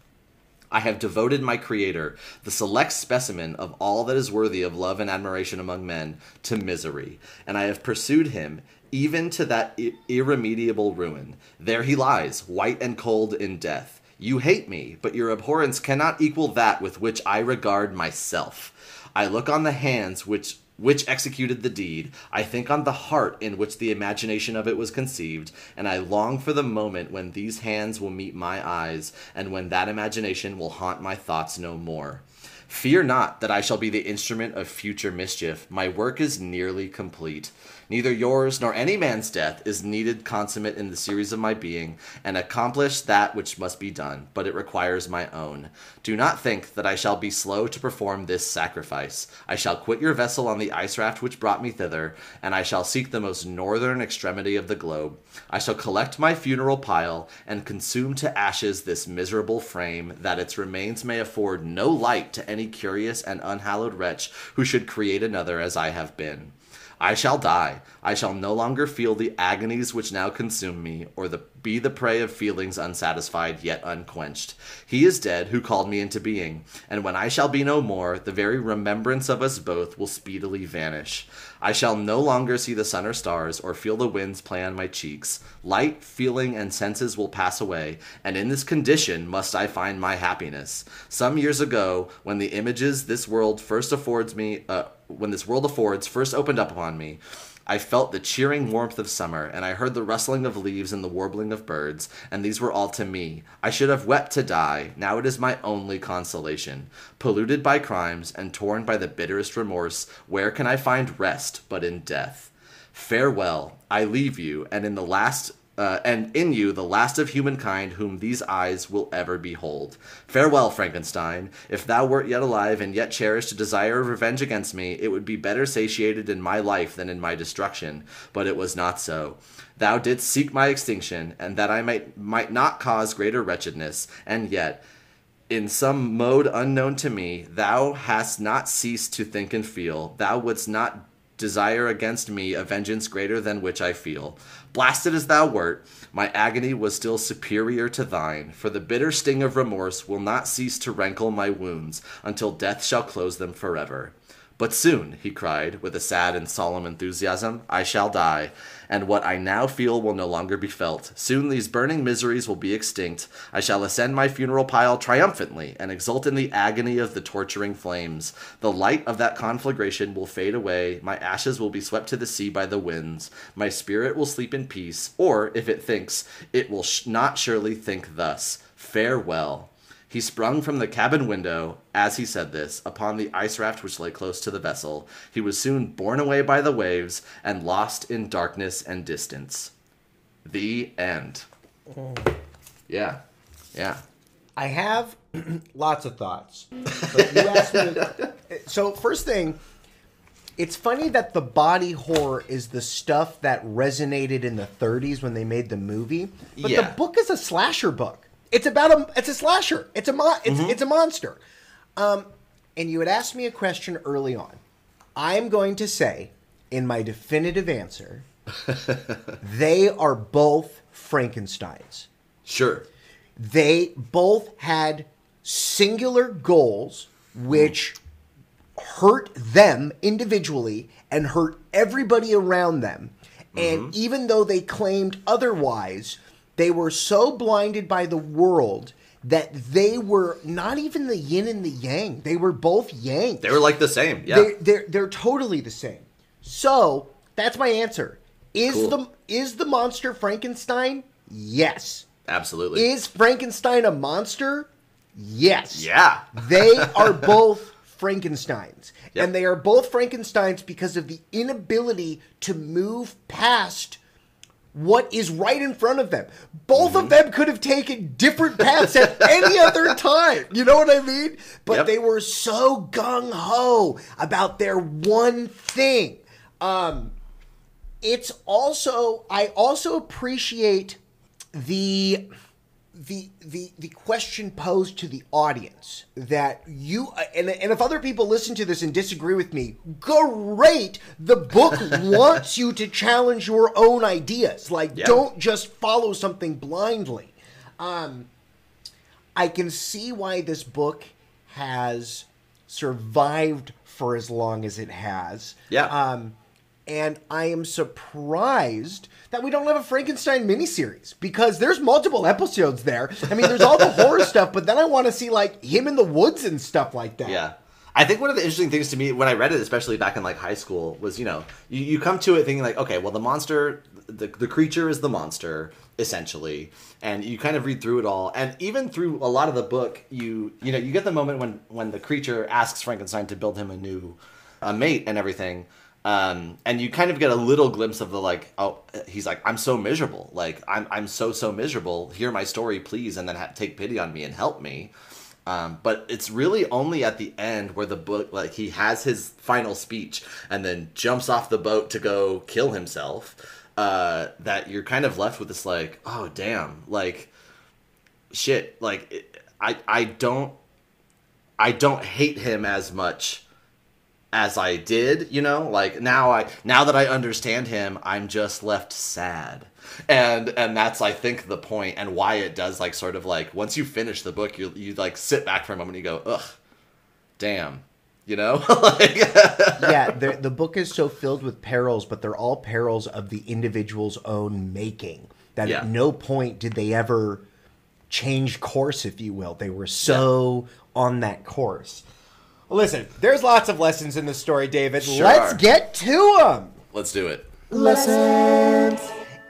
I have devoted my creator, the select specimen of all that is worthy of love and admiration among men, to misery, and I have pursued him even to that irremediable ruin. There he lies, white and cold in death. You hate me, but your abhorrence cannot equal that with which I regard myself. I look on the hands which which executed the deed. I think on the heart in which the imagination of it was conceived, and I long for the moment when these hands will meet my eyes, and when that imagination will haunt my thoughts no more. Fear not that I shall be the instrument of future mischief. My work is nearly complete. Neither yours nor any man's death is needed consummate in the series of my being, and accomplish that which must be done, but it requires my own. Do not think that I shall be slow to perform this sacrifice. I shall quit your vessel on the ice raft which brought me thither, and I shall seek the most northern extremity of the globe. I shall collect my funeral pile, and consume to ashes this miserable frame, that its remains may afford no light to any curious and unhallowed wretch who should create another as I have been. I shall die. I shall no longer feel the agonies which now consume me, or be the prey of feelings unsatisfied yet unquenched. He is dead who called me into being, and when I shall be no more, the very remembrance of us both will speedily vanish. I shall no longer see the sun or stars, or feel the winds play on my cheeks. Light, feeling, and senses will pass away, and in this condition must I find my happiness. Some years ago, when the images this world first affords me, first opened up upon me, I felt the cheering warmth of summer, and I heard the rustling of leaves and the warbling of birds, and these were all to me. I should have wept to die. Now it is my only consolation. Polluted by crimes and torn by the bitterest remorse, where can I find rest but in death? Farewell. I leave you, and in you the last of humankind whom these eyes will ever behold. Farewell, Frankenstein. If thou wert yet alive and yet cherished a desire of revenge against me, it would be better satiated in my life than in my destruction. But it was not so. Thou didst seek my extinction, and that I might not cause greater wretchedness, and yet, in some mode unknown to me, thou hast not ceased to think and feel. Thou wouldst not desire against me a vengeance greater than which I feel. Blasted as thou wert, my agony was still superior to thine, for the bitter sting of remorse will not cease to rankle my wounds until death shall close them forever. But soon, he cried, with a sad and solemn enthusiasm, I shall die, and what I now feel will no longer be felt. Soon these burning miseries will be extinct. I shall ascend my funeral pile triumphantly, and exult in the agony of the torturing flames. The light of that conflagration will fade away, my ashes will be swept to the sea by the winds, my spirit will sleep in peace, or, if it thinks, it will not surely think thus. Farewell. He sprung from the cabin window, as he said this, upon the ice raft which lay close to the vessel. He was soon borne away by the waves and lost in darkness and distance. The end. Yeah. Yeah. I have lots of thoughts. But you asked me to... So first thing, it's funny that the body horror is the stuff that resonated in the 30s when they made the movie. But yeah, the book is a slasher book. It's about a slasher. It's a monster. And you had asked me a question early on. I'm going to say, in my definitive answer, they are both Frankensteins. Sure. They both had singular goals, which hurt them individually and hurt everybody around them. Mm-hmm. And even though they claimed otherwise, they were so blinded by the world that they were not even the yin and the yang. They were both yang. They were like the same. Yeah, they're totally the same. So that's my answer. Is the monster Frankenstein? Yes, absolutely. Is Frankenstein a monster? Yes. Yeah. They are both Frankensteins, yep. And they are both Frankensteins because of the inability to move past what is right in front of them. Both of them could have taken different paths at any other time. You know what I mean? But they were so gung-ho about their one thing. I also appreciate the question posed to the audience, that you and if other people listen to this and disagree with me, great. The book wants you to challenge your own ideas. Don't just follow something blindly. I can see why this book has survived for as long as it has. Yeah. And I am surprised that we don't have a Frankenstein miniseries, because there's multiple episodes there. I mean, there's all the horror stuff, but then I want to see, like, him in the woods and stuff like that. Yeah. I think one of the interesting things to me when I read it, especially back in like high school, was, you know, you come to it thinking like, okay, well, the monster, the creature is the monster essentially, and you kind of read through it all, and even through a lot of the book, you know, you get the moment when the creature asks Frankenstein to build him a mate and everything. And you kind of get a little glimpse of the, like, oh, he's like, I'm so miserable. Like, I'm so miserable. Hear my story, please, and then take pity on me and help me. But it's really only at the end where the book, like, he has his final speech and then jumps off the boat to go kill himself, that you're kind of left with this, like, oh, damn, like, shit. Like, I don't hate him as much as I did, you know, like now that I understand him, I'm just left sad. And that's, I think, the point, and why it does, like, sort of, like, once you finish the book, you like sit back for a moment and you go, ugh, damn, you know? Like, yeah. The book is so filled with perils, but they're all perils of the individual's own making, that at no point did they ever change course, if you will. They were so on that course. Listen, there's lots of lessons in this story, David. Sure. Let's get to them. Let's do it. Lessons.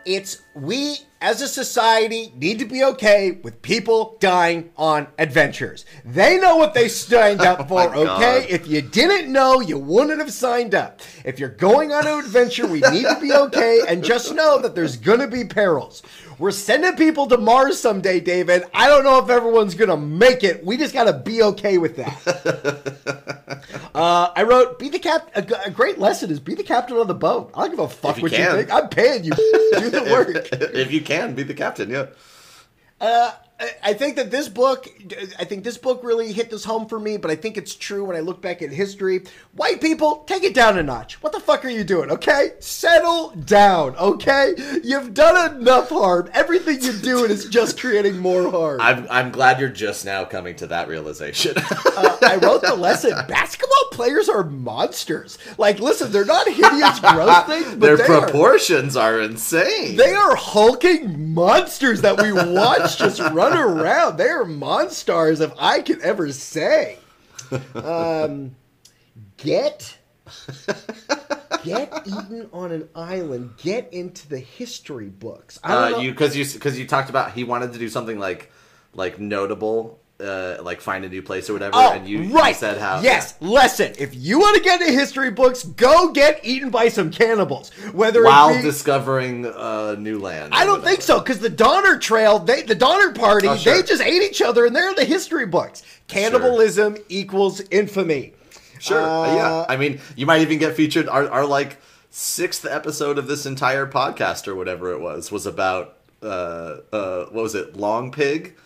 It's we, as a society, need to be okay with people dying on adventures. They know what they signed up for, okay? If you didn't know, you wouldn't have signed up. If you're going on an adventure, we need to be okay, and just know that there's going to be perils. We're sending people to Mars someday, David. I don't know if everyone's going to make it. We just got to be okay with that. I wrote, be the captain. A great lesson is be the captain on the boat. I don't give a fuck what you think. I'm paying you. Do the work. If you can, be the captain, yeah. I think this book really hit this home for me, but I think it's true when I look back at history. White people, take it down a notch. What the fuck are you doing, okay? Settle down, okay? You've done enough harm. Everything you're doing is just creating more harm. I'm glad you're just now coming to that realization. I wrote the lesson, basketball players are monsters. Like, listen, they're not hideous, gross things, but their proportions are insane. They are hulking monsters that we watch just run around. They are monstars, if I could ever say. Get eaten on an island. Get into the history books. Because you talked about he wanted to do something like notable. Like find a new place or whatever, and you said how. Yes, lesson. If you want to get into history books, go get eaten by some cannibals. While discovering new land. I don't think so, because the Donner Trail, the Donner Party, they just ate each other, and they're in the history books. Cannibalism equals infamy. Sure, yeah. I mean, you might even get featured. Our like, 6th episode of this entire podcast or whatever it was about, what was it, Long Pig?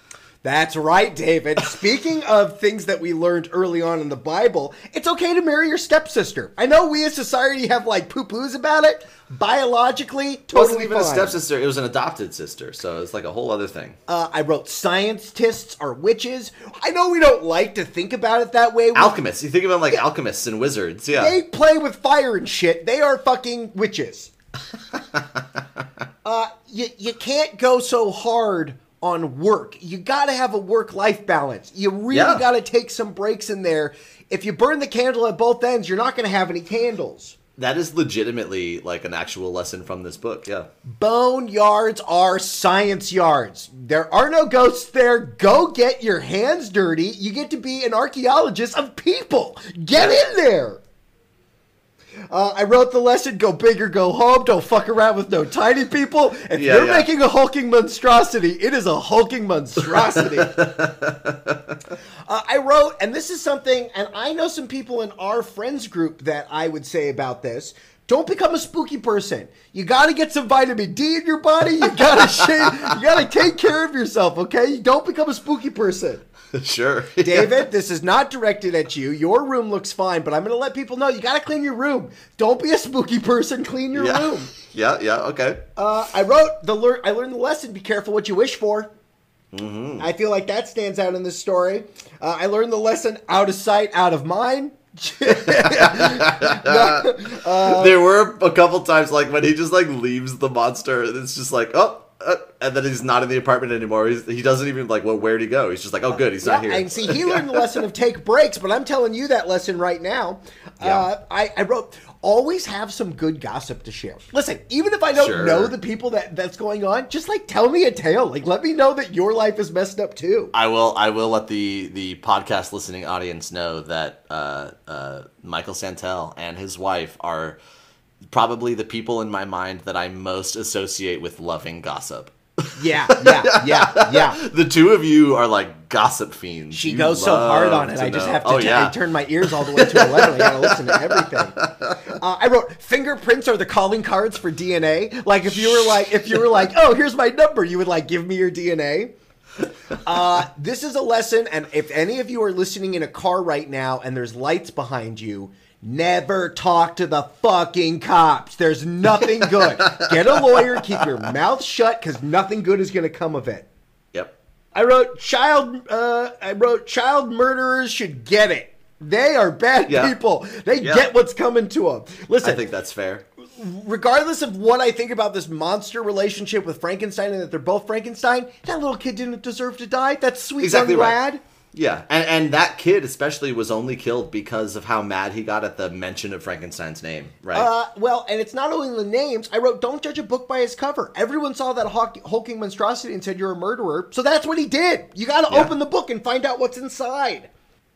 That's right, David. Speaking of things that we learned early on in the Bible, it's okay to marry your stepsister. I know we as society have, like, poo-poos about it. Biologically, totally fine. It wasn't even a stepsister. It was an adopted sister, so it's like a whole other thing. I wrote scientists are witches. I know we don't like to think about it that way. Alchemists. You think about, like, alchemists and wizards, yeah. They play with fire and shit. They are fucking witches. You can't go so hard on work. You gotta have a work-life balance. You really gotta take some breaks in there. If you burn the candle at both ends, you're not gonna have any candles. That is legitimately like an actual lesson from this book, yeah. Bone yards are science yards. There are no ghosts there. Go get your hands dirty. You get to be an archaeologist of people. Get in there. I wrote the lesson, go big or go home. Don't fuck around with no tiny people. If you're making a hulking monstrosity, it is a hulking monstrosity. I wrote, and this is something, and I know some people in our friends group that I would say about this. Don't become a spooky person. You got to get some vitamin D in your body. You got to shave. You got to take care of yourself, okay? Don't become a spooky person. Sure. David, this is not directed at you. Your room looks fine, but I'm going to let people know you got to clean your room. Don't be a spooky person. Clean your room. Yeah, okay. I learned the lesson, be careful what you wish for. Mm-hmm. I feel like that stands out in this story. I learned the lesson, out of sight, out of mind. There were a couple times like when he just like leaves the monster, it's just like, oh, and then he's not in the apartment anymore. He doesn't even like, well, where'd he go? He's just like, oh, good, he's not here. And see, he learned the lesson of take breaks, but I'm telling you that lesson right now. Yeah. I wrote, always have some good gossip to share. Listen, even if I don't know the people that's going on, just like tell me a tale. Like, let me know that your life is messed up too. I will let the podcast listening audience know that Michael Santel and his wife are probably the people in my mind that I most associate with loving gossip. Yeah. The two of you are like gossip fiends. She goes so hard on it. I just have to turn my ears all the way to 11. I gotta listen to everything. I wrote, fingerprints are the calling cards for DNA. Like if you were like, oh, here's my number, you would like give me your DNA. This is a lesson, and if any of you are listening in a car right now and there's lights behind you, never talk to the fucking cops. There's nothing good. Get a lawyer. Keep your mouth shut, because nothing good is going to come of it. Yep. I wrote child murderers should get it. They are bad people. They get what's coming to them. Listen, I think that's fair. Regardless of what I think about this monster relationship with Frankenstein and that they're both Frankenstein, that little kid didn't deserve to die. That's sweet young lad. Yeah, and that kid especially was only killed because of how mad he got at the mention of Frankenstein's name, right? Well, and it's not only the names. I wrote, don't judge a book by its cover. Everyone saw that hulking monstrosity and said, you're a murderer. So that's what he did. You got to open the book and find out what's inside.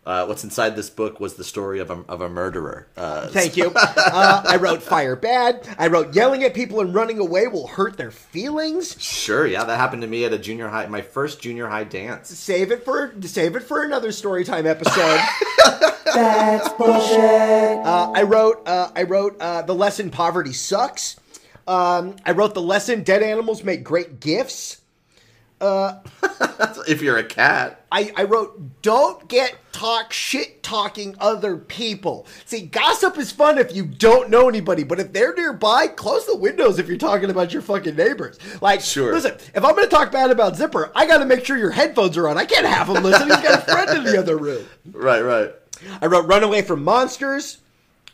What's inside this book was the story of a murderer. Thank you. I wrote fire bad. I wrote yelling at people and running away will hurt their feelings. Sure, yeah, that happened to me at my first junior high dance. Save it for another storytime episode. That's bullshit. I wrote the lesson poverty sucks. I wrote the lesson dead animals make great gifts. If you're a cat. I wrote, don't get shit-talking other people. See, gossip is fun if you don't know anybody, but if they're nearby, close the windows if you're talking about your fucking neighbors. Like, listen, if I'm going to talk bad about Zipper, I got to make sure your headphones are on. I can't have him listen. He's got a friend in the other room. Right. I wrote, run away from monsters.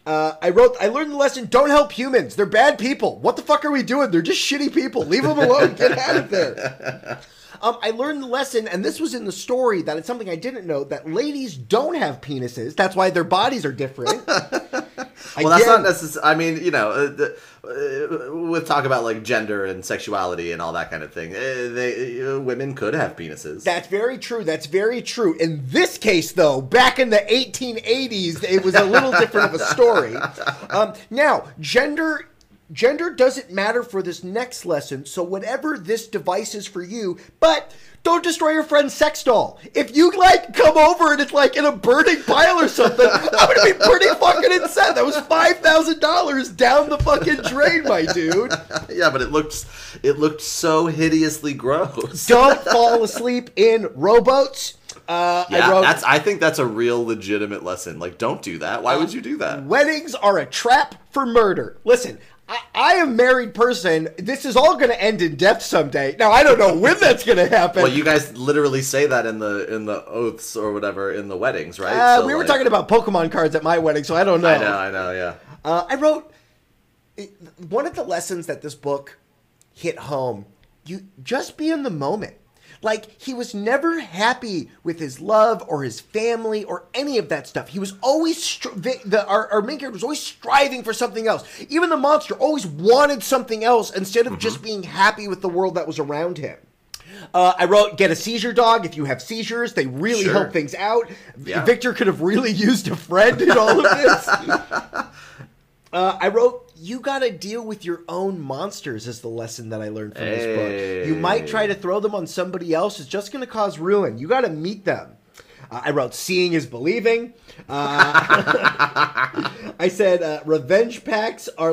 I learned the lesson, don't help humans. They're bad people. What the fuck are we doing? They're just shitty people. Leave them alone. Get out of there. I learned the lesson, and this was in the story, that it's something I didn't know, that ladies don't have penises. That's why their bodies are different. Well, that's not necessary. I mean, you know, we'll talk about like gender and sexuality and all that kind of thing. Women could have penises. That's very true. In this case, though, back in the 1880s, it was a little different of a story. Now, Gender doesn't matter for this next lesson, so whatever this device is for you, but don't destroy your friend's sex doll. If you, like, come over and it's, like, in a burning pile or something, I'm going to be pretty fucking upset. That was $5,000 down the fucking drain, my dude. Yeah, but it looked so hideously gross. Don't fall asleep in rowboats. I think that's a real legitimate lesson. Like, don't do that. Why would you do that? Weddings are a trap for murder. Listen, I am a married person. This is all going to end in death someday. Now, I don't know when that's going to happen. Well, you guys literally say that in the oaths or whatever in the weddings, right? We were talking about Pokemon cards at my wedding, so I don't know. I know, yeah. I wrote one of the lessons that this book hit home. You just be in the moment. Like, he was never happy with his love or his family or any of that stuff. He was always, our main character was always striving for something else. Even the monster always wanted something else instead of just being happy with the world that was around him. I wrote, get a seizure dog. If you have seizures, they really help things out. Yeah. Victor could have really used a friend in all of this. I wrote, you gotta deal with your own monsters is the lesson that I learned from this book. You might try to throw them on somebody else. It's just gonna cause ruin. You gotta meet them. I wrote, seeing is believing. I said, revenge packs are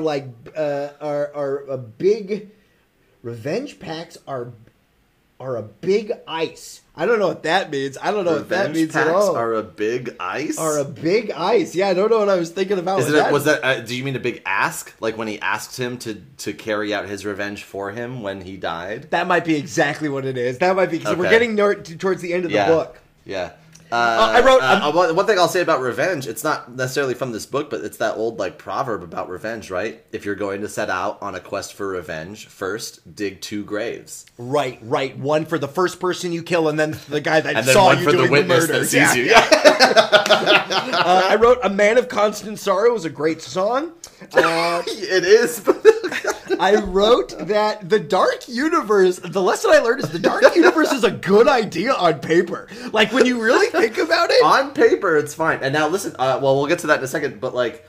a big ice. I don't know what that means. I don't know what that means at all. Revenge packs are a big ice? Are a big ice. Yeah, I don't know what I was thinking about. Do you mean a big ask? Like when he asked him to carry out his revenge for him when he died? That might be exactly what it is. That might be, because we're getting towards the end of the book. Yeah. One thing I'll say about revenge, it's not necessarily from this book, but it's that old like proverb about revenge, right? If you're going to set out on a quest for revenge, first dig two graves. Right. One for the first person you kill, and then the guy that saw you doing the murder. And then one for the witness that sees you. Yeah. I wrote "A Man of Constant Sorrow" is a great song. It is. I wrote that the dark universe, the lesson I learned is the dark universe is a good idea on paper. Like, when you really think about it. On paper, it's fine. And now, listen, well, we'll get to that in a second, but,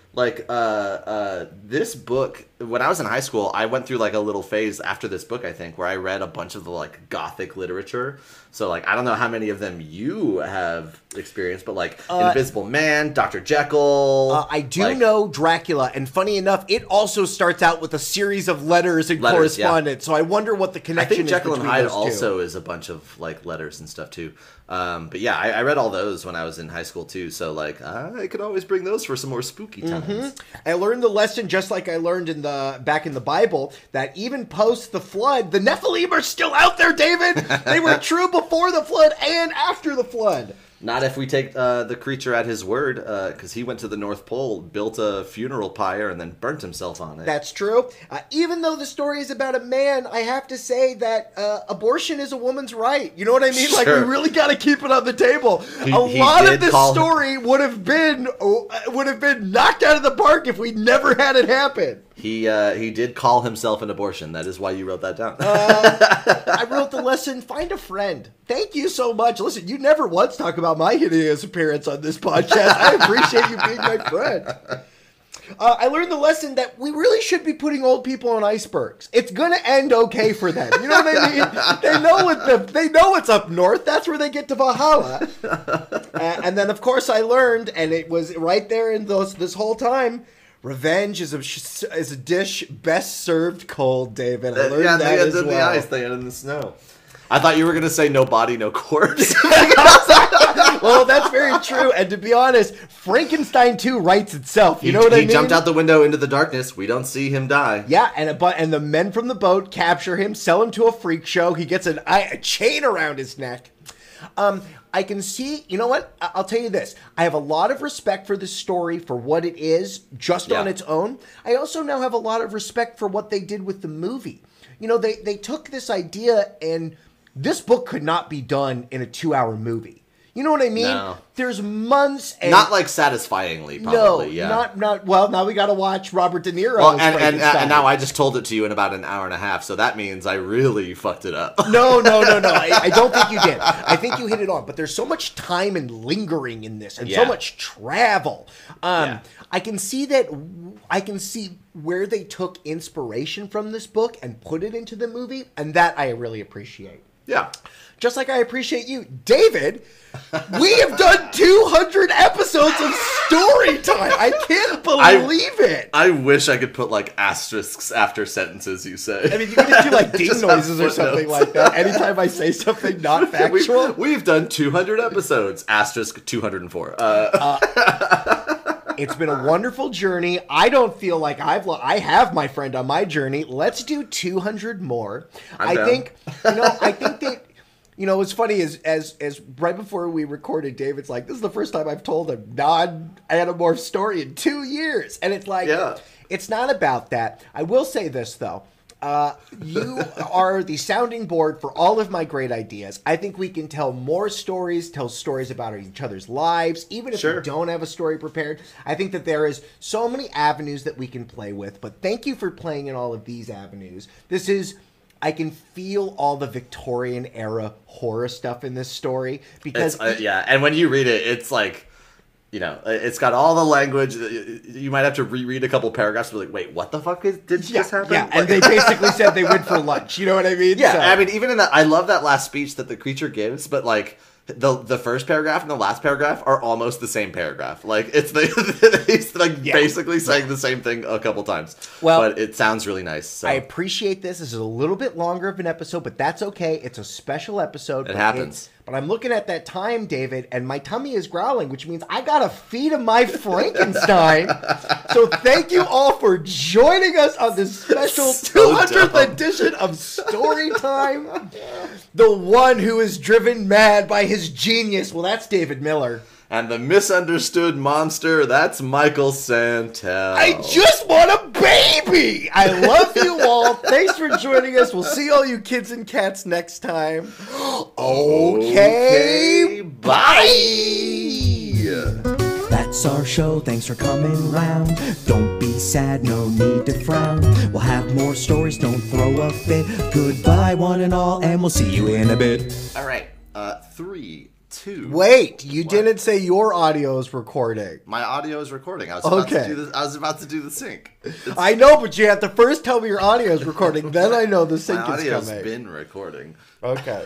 this book, when I was in high school, I went through, like, a little phase after this book, I think, where I read a bunch of the, like, gothic literature. So, like, I don't know how many of them you have experienced, but, like, Invisible Man, Dr. Jekyll. I do know Dracula, and funny enough, it also starts out with a series of letters and correspondence, yeah. So I wonder what the connection is between those two. I think Jekyll and Hyde also is a bunch of, like, letters and stuff, too. But, yeah, I read all those when I was in high school, too, so, like, I could always bring those for some more spooky times. Mm-hmm. I learned the lesson, just like I learned back in the Bible, that even post the flood, the Nephilim are still out there, David! They were true before the flood and after the flood. Not if we take the creature at his word, because he went to the North Pole, built a funeral pyre, and then burnt himself on it. That's true. Even though the story is about a man, I have to say that abortion is a woman's right. You know what I mean? Sure. Like, we really got to keep it on the table. A lot of this story would have been knocked out of the park if we never had it happen. He did call himself an abortion. That is why you wrote that down. I wrote the lesson, find a friend. Thank you so much. Listen, you never once talk about my hideous appearance on this podcast. I appreciate you being my friend. I learned the lesson that we really should be putting old people on icebergs. It's going to end okay for them. You know what I mean? They know it's up north. That's where they get to Valhalla. And then, of course, I learned, and it was right there in this whole time, revenge is a dish best served cold, David. I learned that as well. Yeah, they end in the ice, they end in the snow. I thought you were going to say no body, no corpse. Well, that's very true. And to be honest, Frankenstein 2 writes itself. You know what I mean? He jumped out the window into the darkness. We don't see him die. Yeah, and the men from the boat capture him, sell him to a freak show. He gets a chain around his neck. I can see, you know what? I'll tell you this. I have a lot of respect for this story, for what it is, just on its own. I also now have a lot of respect for what they did with the movie. You know, they took this idea, and this book could not be done in a 2-hour movie. You know what I mean? No. There's months and... Not, like, satisfyingly, probably, yeah. Not well, now we gotta watch Robert De Niro. Well, and now I just told it to you in about an hour and a half, so that means I really fucked it up. No. I don't think you did. I think you hit it on. But there's so much time and lingering in this, and so much travel. I can see where they took inspiration from this book and put it into the movie, and that I really appreciate. Yeah. Just like I appreciate you, David, we have done 200 episodes of story time. I can't believe it. I wish I could put, like, asterisks after sentences you say. I mean, you could just do, like, ding noises or something like that anytime I say something not factual. We've done 200 episodes, asterisk 204. It's been a wonderful journey. I don't feel like I have my friend on my journey. Let's do 200 more. I think that, you know, what's funny is as right before we recorded, David's like, this is the first time I've told a non-Animorph story in 2 years. And it's like, It's not about that. I will say this, though. You are the sounding board for all of my great ideas. I think we can tell stories about each other's lives, even if we don't have a story prepared. I think that there is so many avenues that we can play with, but thank you for playing in all of these avenues. I can feel all the Victorian era horror stuff in this story. Because and when you read it, it's like... You know, it's got all the language. You might have to reread a couple paragraphs and be like, wait, what the fuck did this happen? Yeah, and they basically said they went for lunch. You know what I mean? Yeah, so. I mean, even in that, I love that last speech that the creature gives, but, like, the first paragraph and the last paragraph are almost the same paragraph. Like, he's like basically saying the same thing a couple times. Well, but it sounds really nice. So. I appreciate this. This is a little bit longer of an episode, but that's okay. It's a special episode. It happens. But I'm looking at that time, David, and my tummy is growling, which means I gotta feed him my Frankenstein. So thank you all for joining us on this special 200th edition of Storytime. The one who is driven mad by his his genius, well, that's David Miller. And the misunderstood monster, that's Michael Santel. I just want a baby! I love you all. Thanks for joining us. We'll see all you kids and cats next time. Okay, bye! That's our show. Thanks for coming round. Don't be sad, no need to frown. We'll have more stories, don't throw a fit. Goodbye, one and all, and we'll see you in a bit. All right, 3, 2. Wait, you one. Didn't say your audio is recording. My audio is recording. I was about to do this. I was about to do the sync. I know, but you have to first tell me your audio is recording. Then I know the sync is coming. My audio's been recording. Okay.